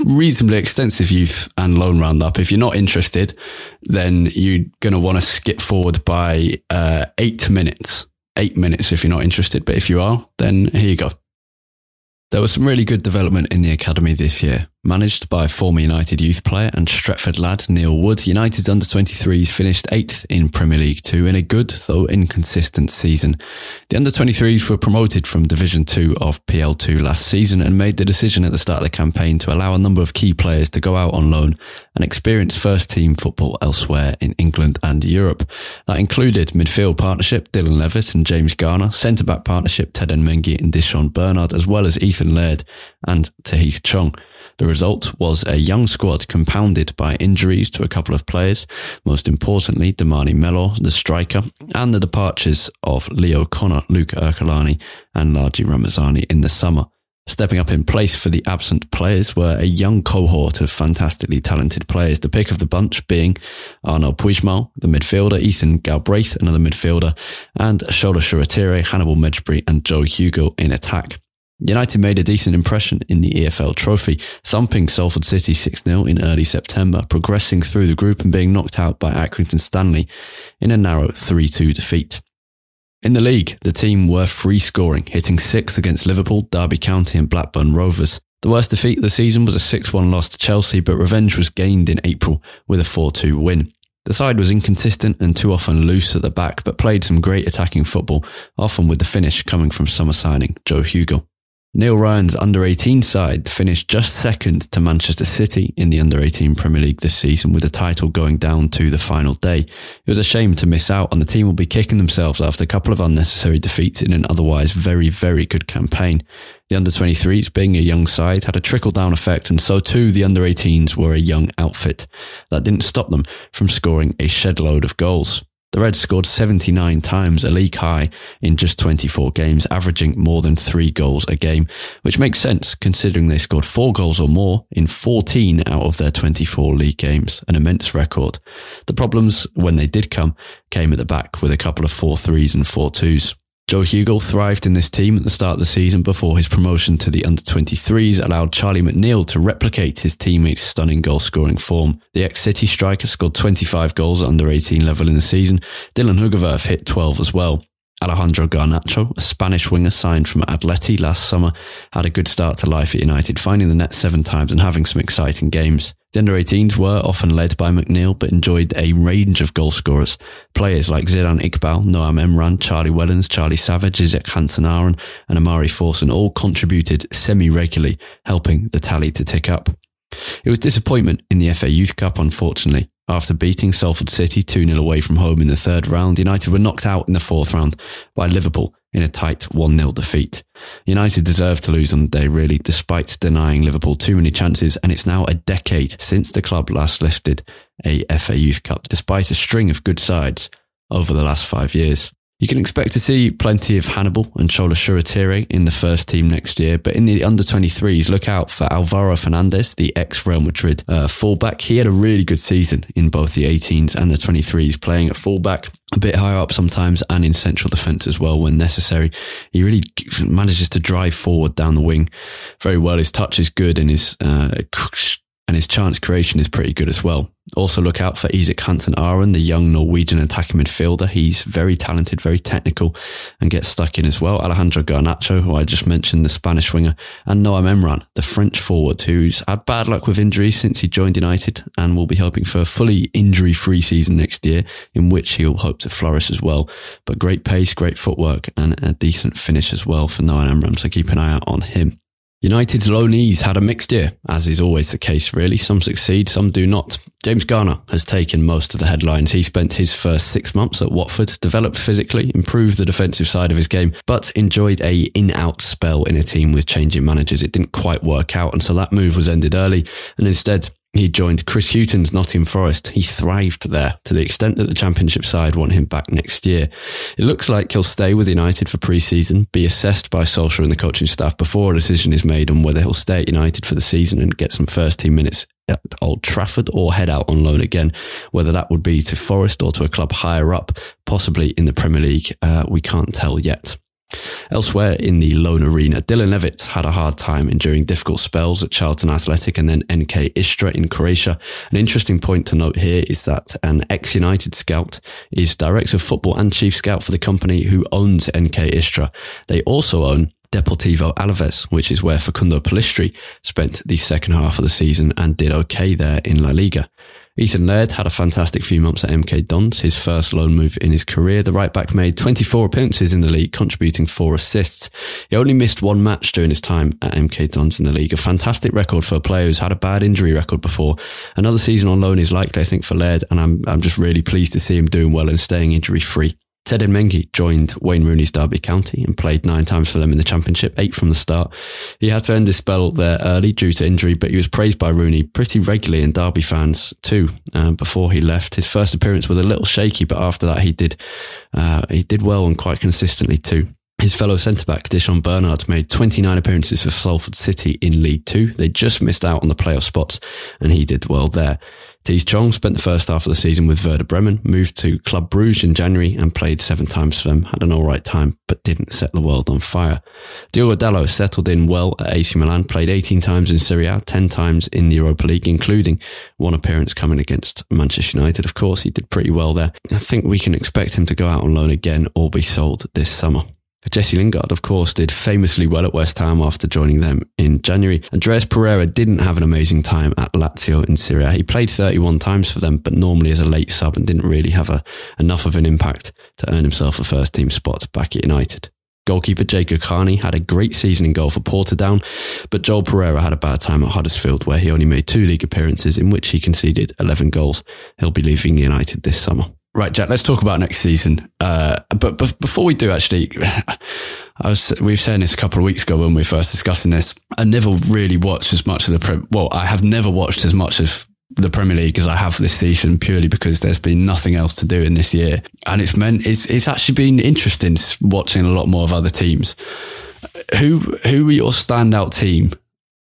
reasonably extensive youth and loan roundup. If you're not interested, then you're going to want to skip forward by 8 minutes. 8 minutes if you're not interested, but if you are, then here you go. There was some really good development in the academy this year. Managed by former United youth player and Stretford lad Neil Wood, United's under-23s finished 8th in Premier League 2 in a good, though inconsistent, season. The under-23s were promoted from Division 2 of PL2 last season and made the decision at the start of the campaign to allow a number of key players to go out on loan and experience first-team football elsewhere in England and Europe. That included midfield partnership Dylan Levitt and James Garner, centre-back partnership Ted Nwengi and Dishon Bernard, as well as Ethan Laird and Tahith Chong. The result was a young squad compounded by injuries to a couple of players, most importantly Damani Mellor, the striker, and the departures of Leo Connor, Luke Ercolani and Larji Ramazani in the summer. Stepping up in place for the absent players were a young cohort of fantastically talented players, the pick of the bunch being Arnaud Puigmal, the midfielder, Ethan Galbraith, another midfielder, and Shola Shoretire, Hannibal Medjbri and Joe Hugo in attack. United made a decent impression in the EFL Trophy, thumping Salford City 6-0 in early September, progressing through the group and being knocked out by Accrington Stanley in a narrow 3-2 defeat. In the league, the team were free scoring, hitting 6 against Liverpool, Derby County and Blackburn Rovers. The worst defeat of the season was a 6-1 loss to Chelsea, but revenge was gained in April with a 4-2 win. The side was inconsistent and too often loose at the back, but played some great attacking football, often with the finish coming from summer signing Joe Hugo. Neil Ryan's under-18 side finished just second to Manchester City in the under-18 Premier League this season, with the title going down to the final day. It was a shame to miss out, and the team will be kicking themselves after a couple of unnecessary defeats in an otherwise very, very good campaign. The under-23s, being a young side, had a trickle-down effect, and so too the under-18s were a young outfit. That didn't stop them from scoring a shed load of goals. The Reds scored 79 times, a league high, in just 24 games, averaging more than 3 goals a game, which makes sense considering they scored 4 goals or more in 14 out of their 24 league games, an immense record. The problems, when they did come, came at the back with a couple of 4-3s and 4-2s. Joe Hugo thrived in this team at the start of the season before his promotion to the under-23s allowed Charlie McNeill to replicate his teammates' stunning goal-scoring form. The ex-City striker scored 25 goals at under-18 level in the season. Dylan Hoogevierf hit 12 as well. Alejandro Garnacho, a Spanish winger signed from Atleti last summer, had a good start to life at United, finding the net 7 times and having some exciting games. The under-18s were often led by McNeill, but enjoyed a range of goal scorers. Players like Zidane Iqbal, Noam Emran, Charlie Wellens, Charlie Savage, Isaac Hansen-Aaron and Amari Forson all contributed semi-regularly, helping the tally to tick up. It was disappointment in the FA Youth Cup, unfortunately. After beating Salford City 2-0 away from home in the third round, United were knocked out in the fourth round by Liverpool in a tight 1-0 defeat. United deserved to lose on the day, really, despite denying Liverpool too many chances, and it's now a decade since the club last lifted a FA Youth Cup, despite a string of good sides over the last 5 years. You can expect to see plenty of Hannibal and Shola Shoretire in the first team next year, but in the under-23s, look out for Alvaro Fernandes, the ex-Real Madrid fullback. He had a really good season in both the 18s and the 23s, playing at fullback, a bit higher up sometimes, and in central defence as well when necessary. He really manages to drive forward down the wing very well. His touch is good and his chance creation is pretty good as well. Also look out for Isak Hansen-Aaron, the young Norwegian attacking midfielder. He's very talented, very technical and gets stuck in as well. Alejandro Garnacho, who I just mentioned, the Spanish winger, and Noam Emran, the French forward, who's had bad luck with injuries since he joined United and will be hoping for a fully injury-free season next year, in which he'll hope to flourish as well. But great pace, great footwork and a decent finish as well for Noam Emran, so keep an eye out on him. United's loanees had a mixed year, as is always the case really. Some succeed, some do not. James Garner has taken most of the headlines. He spent his first 6 months at Watford, developed physically, improved the defensive side of his game, but enjoyed a in-out spell in a team with changing managers. It didn't quite work out, and so that move was ended early, and instead he joined Chris Hughton's Nottingham Forest. He thrived there to the extent that the Championship side want him back next year. It looks like he'll stay with United for pre-season, be assessed by Solskjaer and the coaching staff before a decision is made on whether he'll stay at United for the season and get some first-team minutes at Old Trafford or head out on loan again, whether that would be to Forest or to a club higher up, possibly in the Premier League. We can't tell yet. Elsewhere in the loan arena, Dylan Levitt had a hard time enduring difficult spells at Charlton Athletic and then NK Istra in Croatia. An interesting point to note here is that an ex-United scout is director of football and chief scout for the company who owns NK Istra. They also own Deportivo Alaves, which is where Facundo Pellistri spent the second half of the season and did okay there in La Liga. Ethan Laird had a fantastic few months at MK Dons, his first loan move in his career. The right-back made 24 appearances in the league, contributing 4 assists. He only missed one match during his time at MK Dons in the league. A fantastic record for a player who's had a bad injury record before. Another season on loan is likely, I think, for Laird, and I'm just really pleased to see him doing well and staying injury-free. Ted Nmengi joined Wayne Rooney's Derby County and played 9 times for them in the Championship, 8 from the start. He had to end his spell there early due to injury, but he was praised by Rooney pretty regularly and Derby fans too before he left. His first appearance was a little shaky, but after that he did well and quite consistently too. His fellow centre-back, Dishon Bernard, made 29 appearances for Salford City in League 2. They just missed out on the playoff spots and he did well there. Tees Chong spent the first half of the season with Werder Bremen, moved to Club Brugge in January and played 7 times for them, had an alright time but didn't set the world on fire. Diogo Dalot settled in well at AC Milan, played 18 times in Serie A, 10 times in the Europa League, including one appearance coming against Manchester United. Of course, he did pretty well there. I think we can expect him to go out on loan again or be sold this summer. Jesse Lingard, of course, did famously well at West Ham after joining them in January. Andres Pereira didn't have an amazing time at Lazio in Serie A. He played 31 times for them, but normally as a late sub and didn't really have enough of an impact to earn himself a first-team spot back at United. Goalkeeper Jacob Carney had a great season in goal for Portadown, but Joel Pereira had a bad time at Huddersfield where he only made 2 league appearances in which he conceded 11 goals. He'll be leaving United this summer. Right, Jack, let's talk about next season. But before we do, actually, we've said this a couple of weeks ago when we were first discussing this. I never really watched as much of I have never watched as much of the Premier League as I have this season purely because there's been nothing else to do in this year. And it's actually been interesting watching a lot more of other teams. Who were your standout team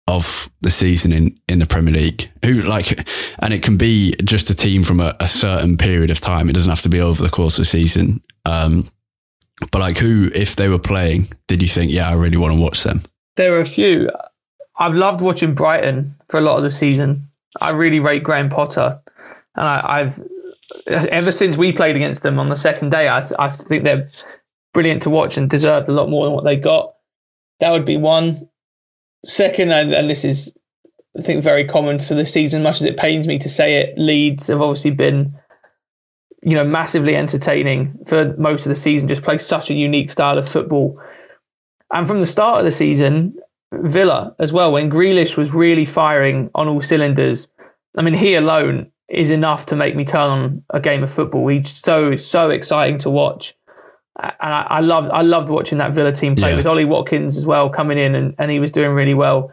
of the season in the Premier League? And it can be just a team from a certain period of time. It doesn't have to be over the course of the season. But if they were playing, did you think, yeah, I really want to watch them? There were a few. I've loved watching Brighton for a lot of the season. I really rate Graham Potter. And I've ever since we played against them on the second day, I think they're brilliant to watch and deserved a lot more than what they got. That would be one. Second, and this is, I think, very common for the season, much as it pains me to say it, Leeds have obviously been, massively entertaining for most of the season, just play such a unique style of football. And from the start of the season, Villa as well, when Grealish was really firing on all cylinders. I mean, he alone is enough to make me turn on a game of football. He's so exciting to watch. And I loved watching that Villa team play with Ollie Watkins as well coming in and he was doing really well.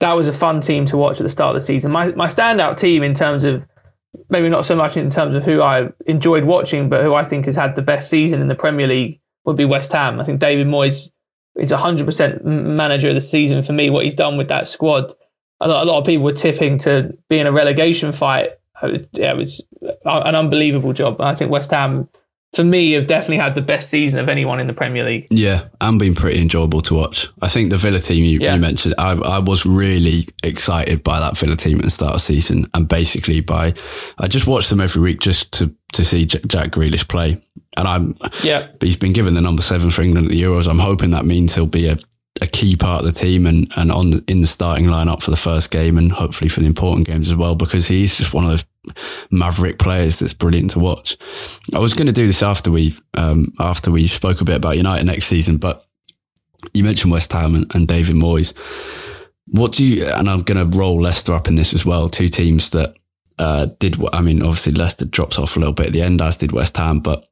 That was a fun team to watch at the start of the season. My standout team in terms of, maybe not so much in terms of who I enjoyed watching, but who I think has had the best season in the Premier League would be West Ham. I think David Moyes is 100% manager of the season for me, what he's done with that squad. A lot of people were tipping to be in a relegation fight. It was an unbelievable job. And I think West Ham, for me, have definitely had the best season of anyone in the Premier League. Yeah, and been pretty enjoyable to watch. I think the Villa team you mentioned, I was really excited by that Villa team at the start of the season, and basically I just watched them every week just to see Jack Grealish play. And he's been given the number 7 for England at the Euros. I'm hoping that means he'll be a key part of the team and in the starting lineup for the first game and hopefully for the important games as well, because he's just one of those maverick players that's brilliant to watch. I was going to do this after we spoke a bit about United next season, but you mentioned West Ham and David Moyes. And I'm going to roll Leicester up in this as well. Two teams that obviously Leicester dropped off a little bit at the end, as did West Ham, but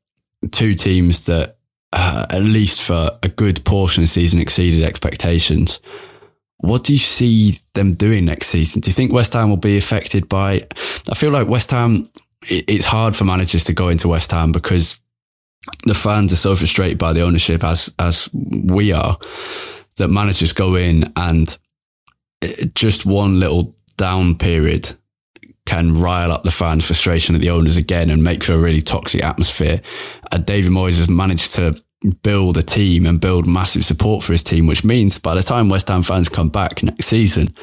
two teams that at least for a good portion of the season exceeded expectations. What do you see them doing next season? Do you think West Ham will be affected by... I feel like West Ham, it's hard for managers to go into West Ham because the fans are so frustrated by the ownership as we are, that managers go in and just one little down period can rile up the fans' frustration at the owners again and make for a really toxic atmosphere. David Moyes has managed to build a team and build massive support for his team, which means by the time West Ham fans come back next season,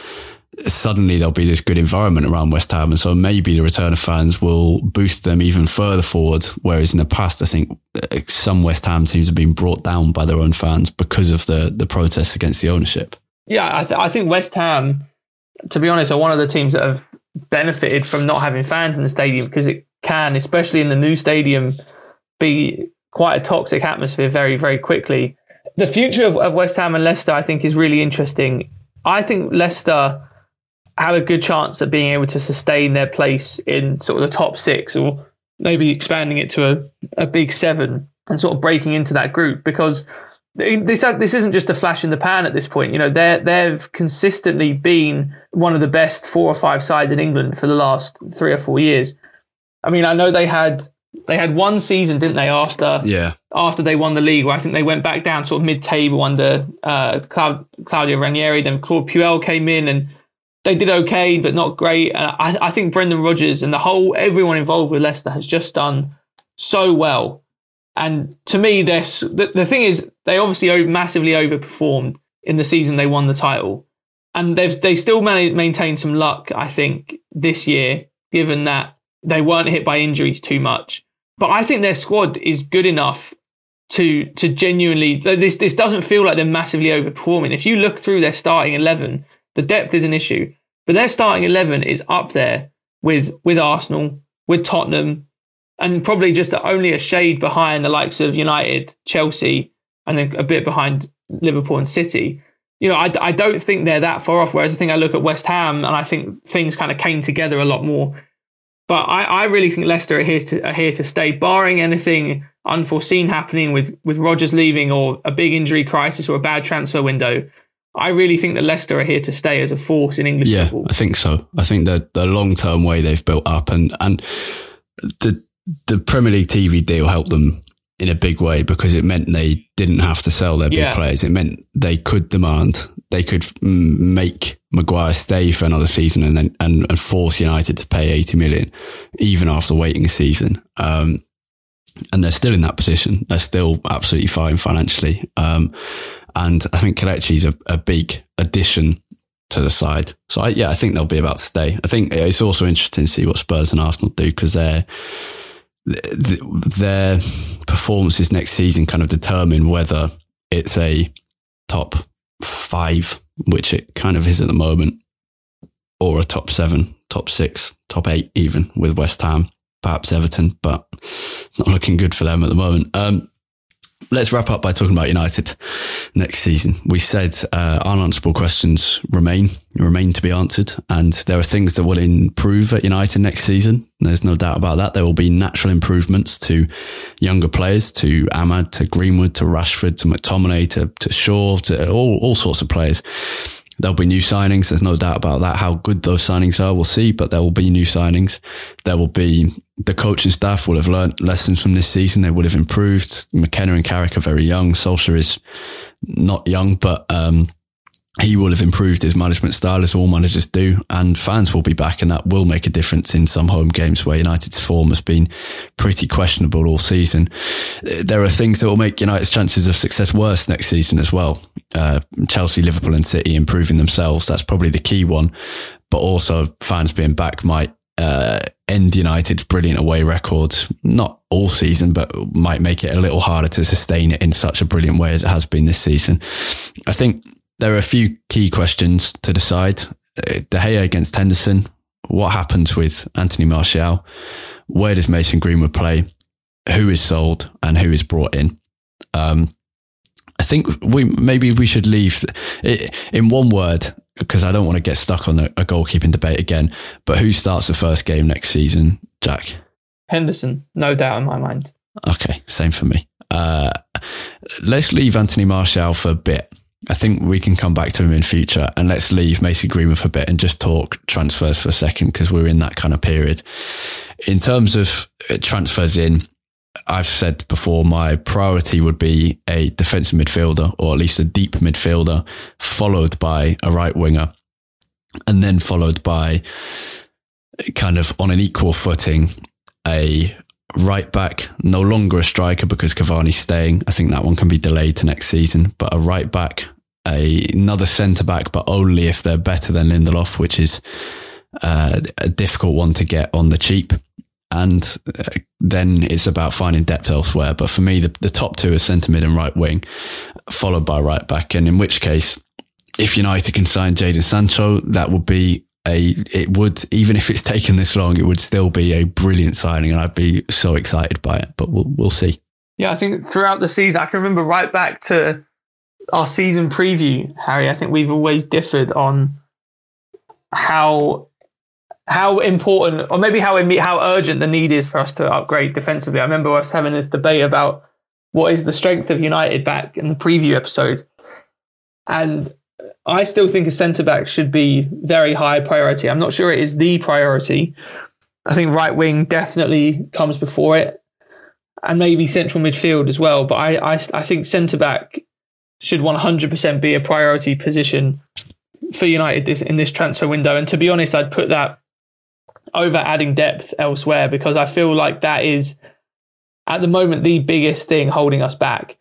suddenly there'll be this good environment around West Ham. And so maybe the return of fans will boost them even further forward. Whereas in the past, I think some West Ham teams have been brought down by their own fans because of the protests against the ownership. Yeah, I think West Ham, to be honest, are one of the teams that have benefited from not having fans in the stadium, because it can, especially in the new stadium, be quite a toxic atmosphere very, very quickly. The future of West Ham and Leicester, I think, is really interesting. I think Leicester have a good chance of being able to sustain their place in sort of the top six, or maybe expanding it to a big seven and sort of breaking into that group, because this isn't just a flash in the pan at this point. You know, they've consistently been one of the best 4 or 5 sides in England for the last 3 or 4 years. I mean, I know they had one season, didn't they, after they won the league, where I think they went back down sort of mid-table under Claudio Ranieri. Then Claude Puel came in and they did okay, but not great. And I think Brendan Rodgers and everyone involved with Leicester has just done so well. And to me, the thing is, they obviously massively overperformed in the season they won the title. And they still maintained some luck, I think, this year, given that they weren't hit by injuries too much. But I think their squad is good enough to genuinely... This doesn't feel like they're massively overperforming. If you look through their starting 11, the depth is an issue. But their starting 11 is up there with Arsenal, with Tottenham, and probably just only a shade behind the likes of United, Chelsea, and then a bit behind Liverpool and City. You know, I don't think they're that far off, whereas I think I look at West Ham and I think things kind of came together a lot more. But I really think Leicester are here to stay, barring anything unforeseen happening with Rodgers leaving or a big injury crisis or a bad transfer window. I really think that Leicester are here to stay as a force in English football. Yeah, I think so. I think the long-term way they've built up and the Premier League TV deal helped them in a big way, because it meant they didn't have to sell their big players. It meant they could demand, they could make Maguire stay for another season and force United to pay 80 million, even after waiting a season. And they're still in that position. They're still absolutely fine financially. And I think Kelechi's a big addition to the side. So I think they'll be about to stay. I think it's also interesting to see what Spurs and Arsenal do, because their performances next season kind of determine whether it's a top 5, which it kind of is at the moment, or a top 7, top 6, top 8, even with West Ham, perhaps Everton, but it's not looking good for them at the moment. Let's wrap up by talking about United next season. We said unanswerable questions remain to be answered, and there are things that will improve at United next season. There's no doubt about that. There will be natural improvements to younger players, to Ahmad, to Greenwood, to Rashford, to McTominay, to Shaw, to all sorts of players. There'll be new signings. There's no doubt about that. How good those signings are, we'll see, but there will be new signings. There will be... The coaching staff will have learnt lessons from this season. They would have improved. McKenna and Carrick are very young. Solskjaer is not young, but he will have improved his management style, as all managers do, and fans will be back, and that will make a difference in some home games where United's form has been pretty questionable all season. There are things that will make United's chances of success worse next season as well. Chelsea, Liverpool and City improving themselves, that's probably the key one, but also fans being back might end United's brilliant away record, not all season, but might make it a little harder to sustain it in such a brilliant way as it has been this season. I think there are a few key questions to decide. De Gea against Henderson. What happens with Anthony Martial? Where does Mason Greenwood play? Who is sold and who is brought in? I think we should leave it in one word, because I don't want to get stuck on a goalkeeping debate again, but who starts the first game next season, Jack? Henderson, no doubt in my mind. Okay, same for me. Let's leave Anthony Martial for a bit. I think we can come back to him in future, and let's leave Mason Greenwood for a bit and just talk transfers for a second, because we're in that kind of period. In terms of transfers in, I've said before, my priority would be a defensive midfielder, or at least a deep midfielder, followed by a right winger, and then followed by, kind of on an equal footing, a right back, no longer a striker because Cavani's staying. I think that one can be delayed to next season, but a right back, another centre back, but only if they're better than Lindelof, which is a difficult one to get on the cheap. And then it's about finding depth elsewhere. But for me, the top two are centre mid and right wing, followed by right back. And in which case, if United can sign Jadon Sancho, that would be even if it's taken this long, it would still be a brilliant signing, and I'd be so excited by it. But we'll see. Yeah, I think throughout the season, I can remember right back to our season preview, Harry, I think we've always differed on how important, or maybe how urgent the need is for us to upgrade defensively. I remember us having this debate about what is the strength of United back in the preview episode. And I still think a centre-back should be very high priority. I'm not sure it is the priority. I think right wing definitely comes before it, and maybe central midfield as well. But I think centre-back should 100% be a priority position for United in this transfer window. And to be honest, I'd put that over adding depth elsewhere, because I feel like that is, at the moment, the biggest thing holding us back.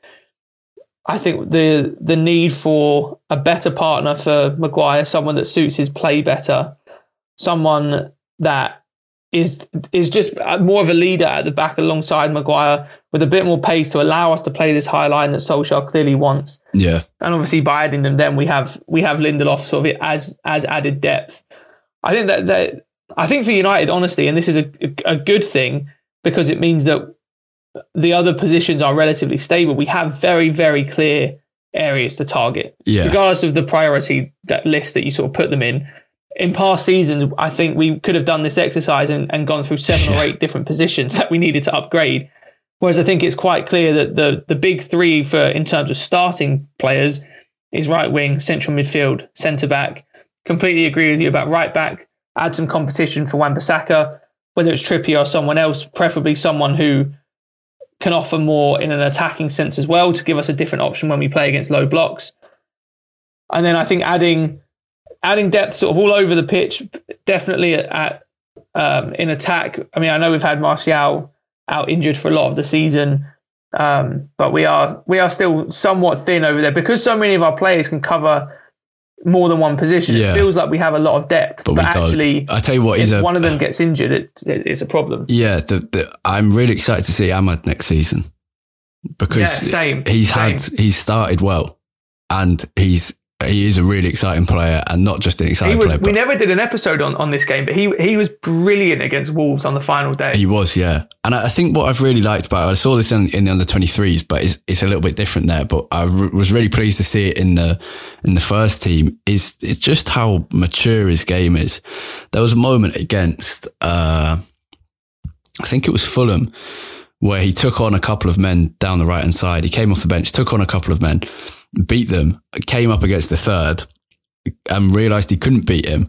I think the need for a better partner for Maguire, someone that suits his play better, someone that is just more of a leader at the back alongside Maguire, with a bit more pace to allow us to play this high line that Solskjaer clearly wants. Yeah, and obviously by adding them, then we have Lindelof sort of as added depth. I think that for United, honestly, and this is a good thing, because it means that the other positions are relatively stable. We have very, very clear areas to target, regardless of the priority that list that you sort of put them in. In past seasons, I think we could have done this exercise and gone through 7 or 8 different positions that we needed to upgrade. Whereas I think it's quite clear that the big three for in terms of starting players is right wing, central midfield, centre back. Completely agree with you about right back. Add some competition for Wan-Bissaka, whether it's Trippier or someone else, preferably someone who can offer more in an attacking sense as well, to give us a different option when we play against low blocks. And then I think adding depth sort of all over the pitch, definitely at in attack. I mean, I know we've had Martial out injured for a lot of the season, but we are still somewhat thin over there, because so many of our players can cover more than one position. Yeah. It feels like we have a lot of depth, but actually, I tell you what, if one of them gets injured, it's a problem. Yeah, I'm really excited to see Ahmad next season, because he's started well, and he is a really exciting player, and not just an exciting player. We never did an episode on this game, but he was brilliant against Wolves on the final day. He was, yeah. And I think what I've really liked about it, I saw this in the under-23s, but it's a little bit different there, but I was really pleased to see it in the first team, is it's just how mature his game is. There was a moment against, I think it was Fulham, where he took on a couple of men down the right-hand side. He came off the bench, took on a couple of men, beat them, came up against the third and realised he couldn't beat him.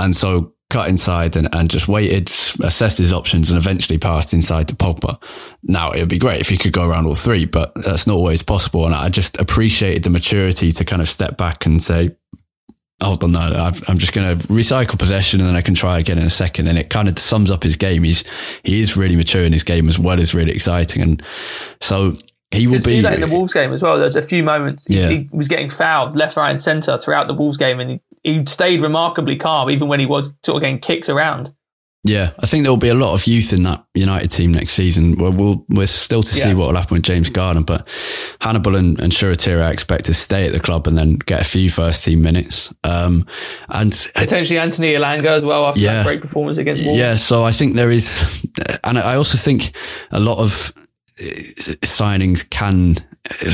And so cut inside and just waited, assessed his options, and eventually passed inside to Pogba. Now, it would be great if he could go around all three, but that's not always possible. And I just appreciated the maturity to kind of step back and say, hold on, no, I'm just going to recycle possession and then I can try again in a second. And it kind of sums up his game. He is really mature in his game, as well as really exciting. And so he will be... that in the Wolves game as well. There's a few moments he was getting fouled left, right and centre throughout the Wolves game, and he stayed remarkably calm even when he was sort of getting kicked around. Yeah, I think there will be a lot of youth in that United team next season. We're still to see what will happen with James Garner, but Hannibal and Shoretire, I expect to stay at the club and then get a few first-team minutes. And potentially Anthony Elanga as well after that great performance against Wolves. Yeah, so I think there is... And I also think a lot of signings can...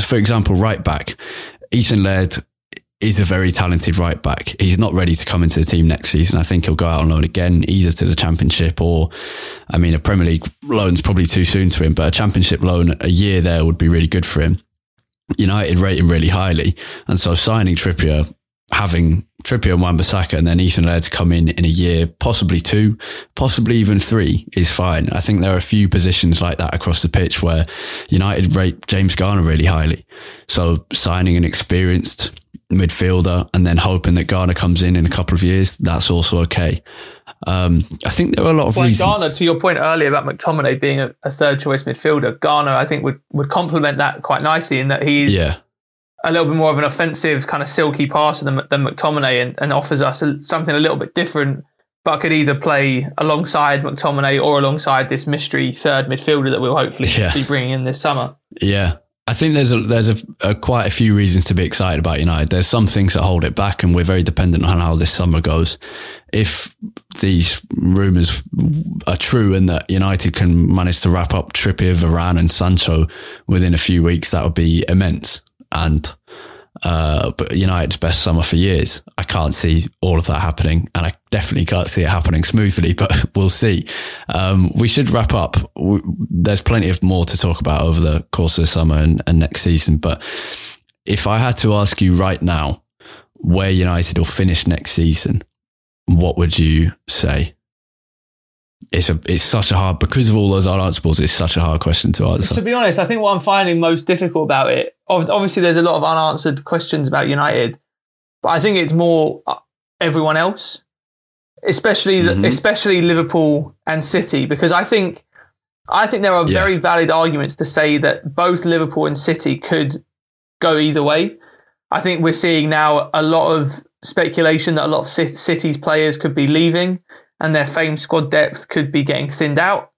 For example, right-back, Ethan Laird is a very talented right back. He's not ready to come into the team next season. I think he'll go out on loan again, either to the Championship or, I mean, a Premier League loan's probably too soon for him, but a Championship loan a year there would be really good for him. United rate him really highly. And so signing Trippier, having Trippier and Wan-Bissaka and then Ethan Laird to come in a year, possibly 2, possibly even 3 is fine. I think there are a few positions like that across the pitch where United rate James Garner really highly. So signing an experienced midfielder and then hoping that Garner comes in a couple of years, that's also okay. I think there are a lot of reasons. Garner, to your point earlier about McTominay being a third choice midfielder, Garner I think would complement that quite nicely in that he's a little bit more of an offensive kind of silky passer than McTominay, and offers us something a little bit different, but could either play alongside McTominay or alongside this mystery third midfielder that we'll hopefully be bringing in this summer. Yeah. I think there's quite a few reasons to be excited about United. There's some things that hold it back, and we're very dependent on how this summer goes. If these rumours are true and that United can manage to wrap up Trippier, Varane and Sancho within a few weeks, that would be immense. And but United's best summer for years. I can't see all of that happening, and I definitely can't see it happening smoothly, but we'll see. We should wrap up. There's plenty of more to talk about over the course of the summer and next season. But if I had to ask you right now where United will finish next season, what would you say? It's such a hard, because of all those unanswerables, it's such a hard question to answer. To be honest, I think what I'm finding most difficult about it, obviously there's a lot of unanswered questions about United, but I think it's more everyone else, especially Liverpool and City, because I think there are very valid arguments to say that both Liverpool and City could go either way. I think we're seeing now a lot of speculation that a lot of City's players could be leaving, and their famed squad depth could be getting thinned out.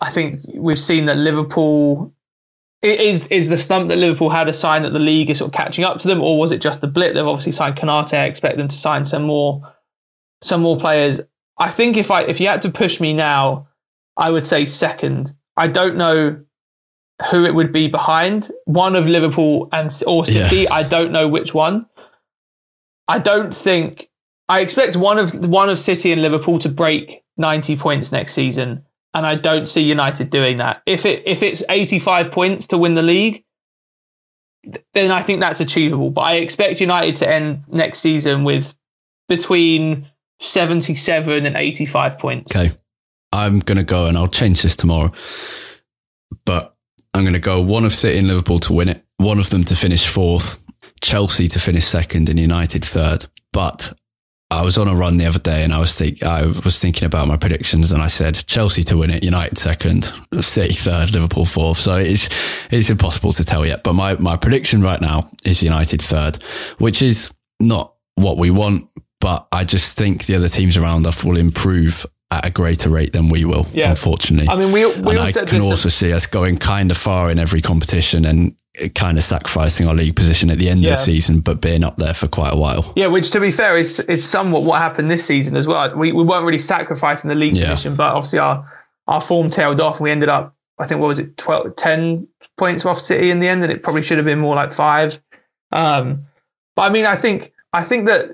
I think we've seen that Liverpool... Is the slump that Liverpool had a sign that the league is sort of catching up to them, or was it just a blip? They've obviously signed Konate. I expect them to sign some more players. I think if you had to push me now, I would say second. I don't know who it would be behind. One of Liverpool or City. Yeah. I don't know which one. I expect one of City and Liverpool to break 90 points next season, and I don't see United doing that. If it's 85 points to win the league, then I think that's achievable. But I expect United to end next season with between 77 and 85 points. Okay, I'm going to go, and I'll change this tomorrow, but I'm going to go one of City and Liverpool to win it, one of them to finish fourth, Chelsea to finish second, and United third. But I was on a run the other day, and I was thinking about my predictions, and I said Chelsea to win it, United second, City third, Liverpool fourth. So it's impossible to tell yet. But my prediction right now is United third, which is not what we want, but I just think the other teams around us will improve at a greater rate than we will, unfortunately. I mean, I can also see us going kind of far in every competition and kind of sacrificing our league position at the end of the season, but being up there for quite a while. Yeah, which to be fair is somewhat what happened this season as well. We weren't really sacrificing the league position, but obviously our form tailed off, and we ended up, I think, 10 points off City in the end, and it probably should have been more like 5. But I mean, I think that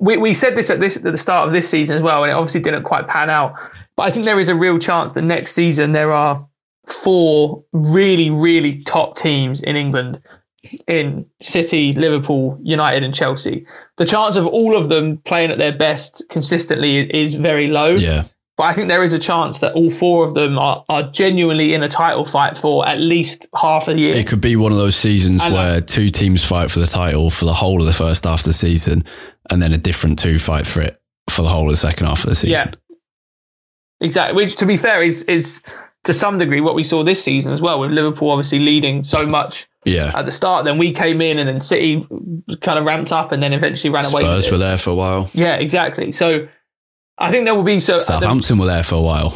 we said this at the start of this season as well, and it obviously didn't quite pan out. But I think there is a real chance that next season there are 4 really, really top teams in England, in City, Liverpool, United and Chelsea. The chance of all of them playing at their best consistently is very low. Yeah. But I think there is a chance that all 4 of them are genuinely in a title fight for at least half a year. It could be one of those seasons where 2 teams fight for the title for the whole of the first half of the season, and then a different 2 fight for it for the whole of the second half of the season. Yeah, exactly. Which, to be fair, is to some degree what we saw this season as well, with Liverpool obviously leading so much at the start. Then we came in, and then City kind of ramped up, and then eventually ran away. Spurs were there for a while. Yeah, exactly. So I think there will be... Southampton were there for a while.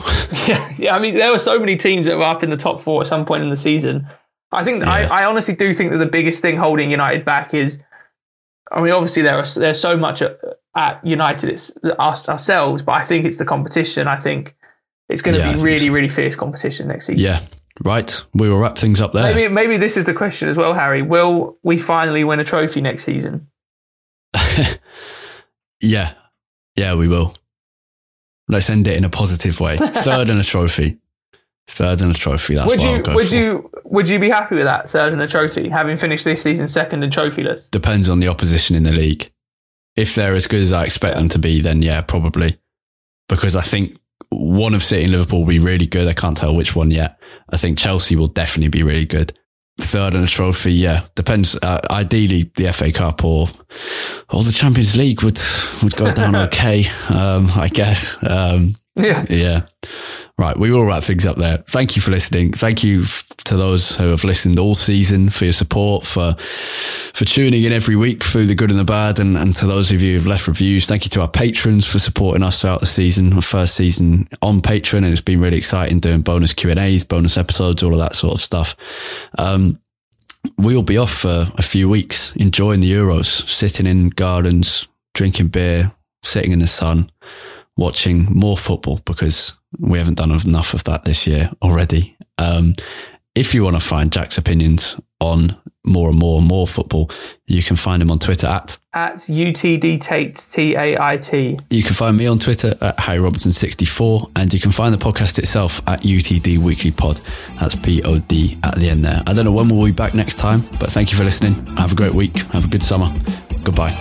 Yeah, I mean, there were so many teams that were up in the top 4 at some point in the season. I think I honestly do think that the biggest thing holding United back is... I mean, obviously there's so much at United, it's us ourselves, but I think it's the competition. I think it's going to be really, really fierce competition next season. Yeah, right. We will wrap things up there. Maybe this is the question as well, Harry. Will we finally win a trophy next season? Yeah, we will. Let's end it in a positive way. Third and a trophy. That's what I'll go for. Would you be happy with that, third and a trophy, having finished this season second and trophyless? Depends on the opposition in the league. If they're as good as I expect them to be, then yeah, probably. Because I think one of City and Liverpool will be really good. I can't tell which one yet. I think Chelsea will definitely be really good. third in a trophy, yeah. Depends. Ideally, the FA Cup or the Champions League would go down okay, I guess. Yeah. Right, we will wrap things up there. Thank you for listening. Thank you to those who have listened all season for your support, for tuning in every week through the good and the bad, and to those of you who've left reviews. Thank you to our patrons for supporting us throughout the season, our first season on Patreon, and it's been really exciting doing bonus Q&As, bonus episodes, all of that sort of stuff. We'll be off for a few weeks, enjoying the Euros, sitting in gardens, drinking beer, sitting in the sun, watching more football, because we haven't done enough of that this year already. If you want to find Jack's opinions on more and more and more football, you can find him on Twitter at UTDTait, T-A-I-T. You can find me on Twitter at HarryRobertson64, and you can find the podcast itself at UTD Weekly Pod. That's P-O-D at the end there. I don't know when we'll be back next time, but thank you for listening. Have a great week. Have a good summer. Goodbye.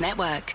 Network.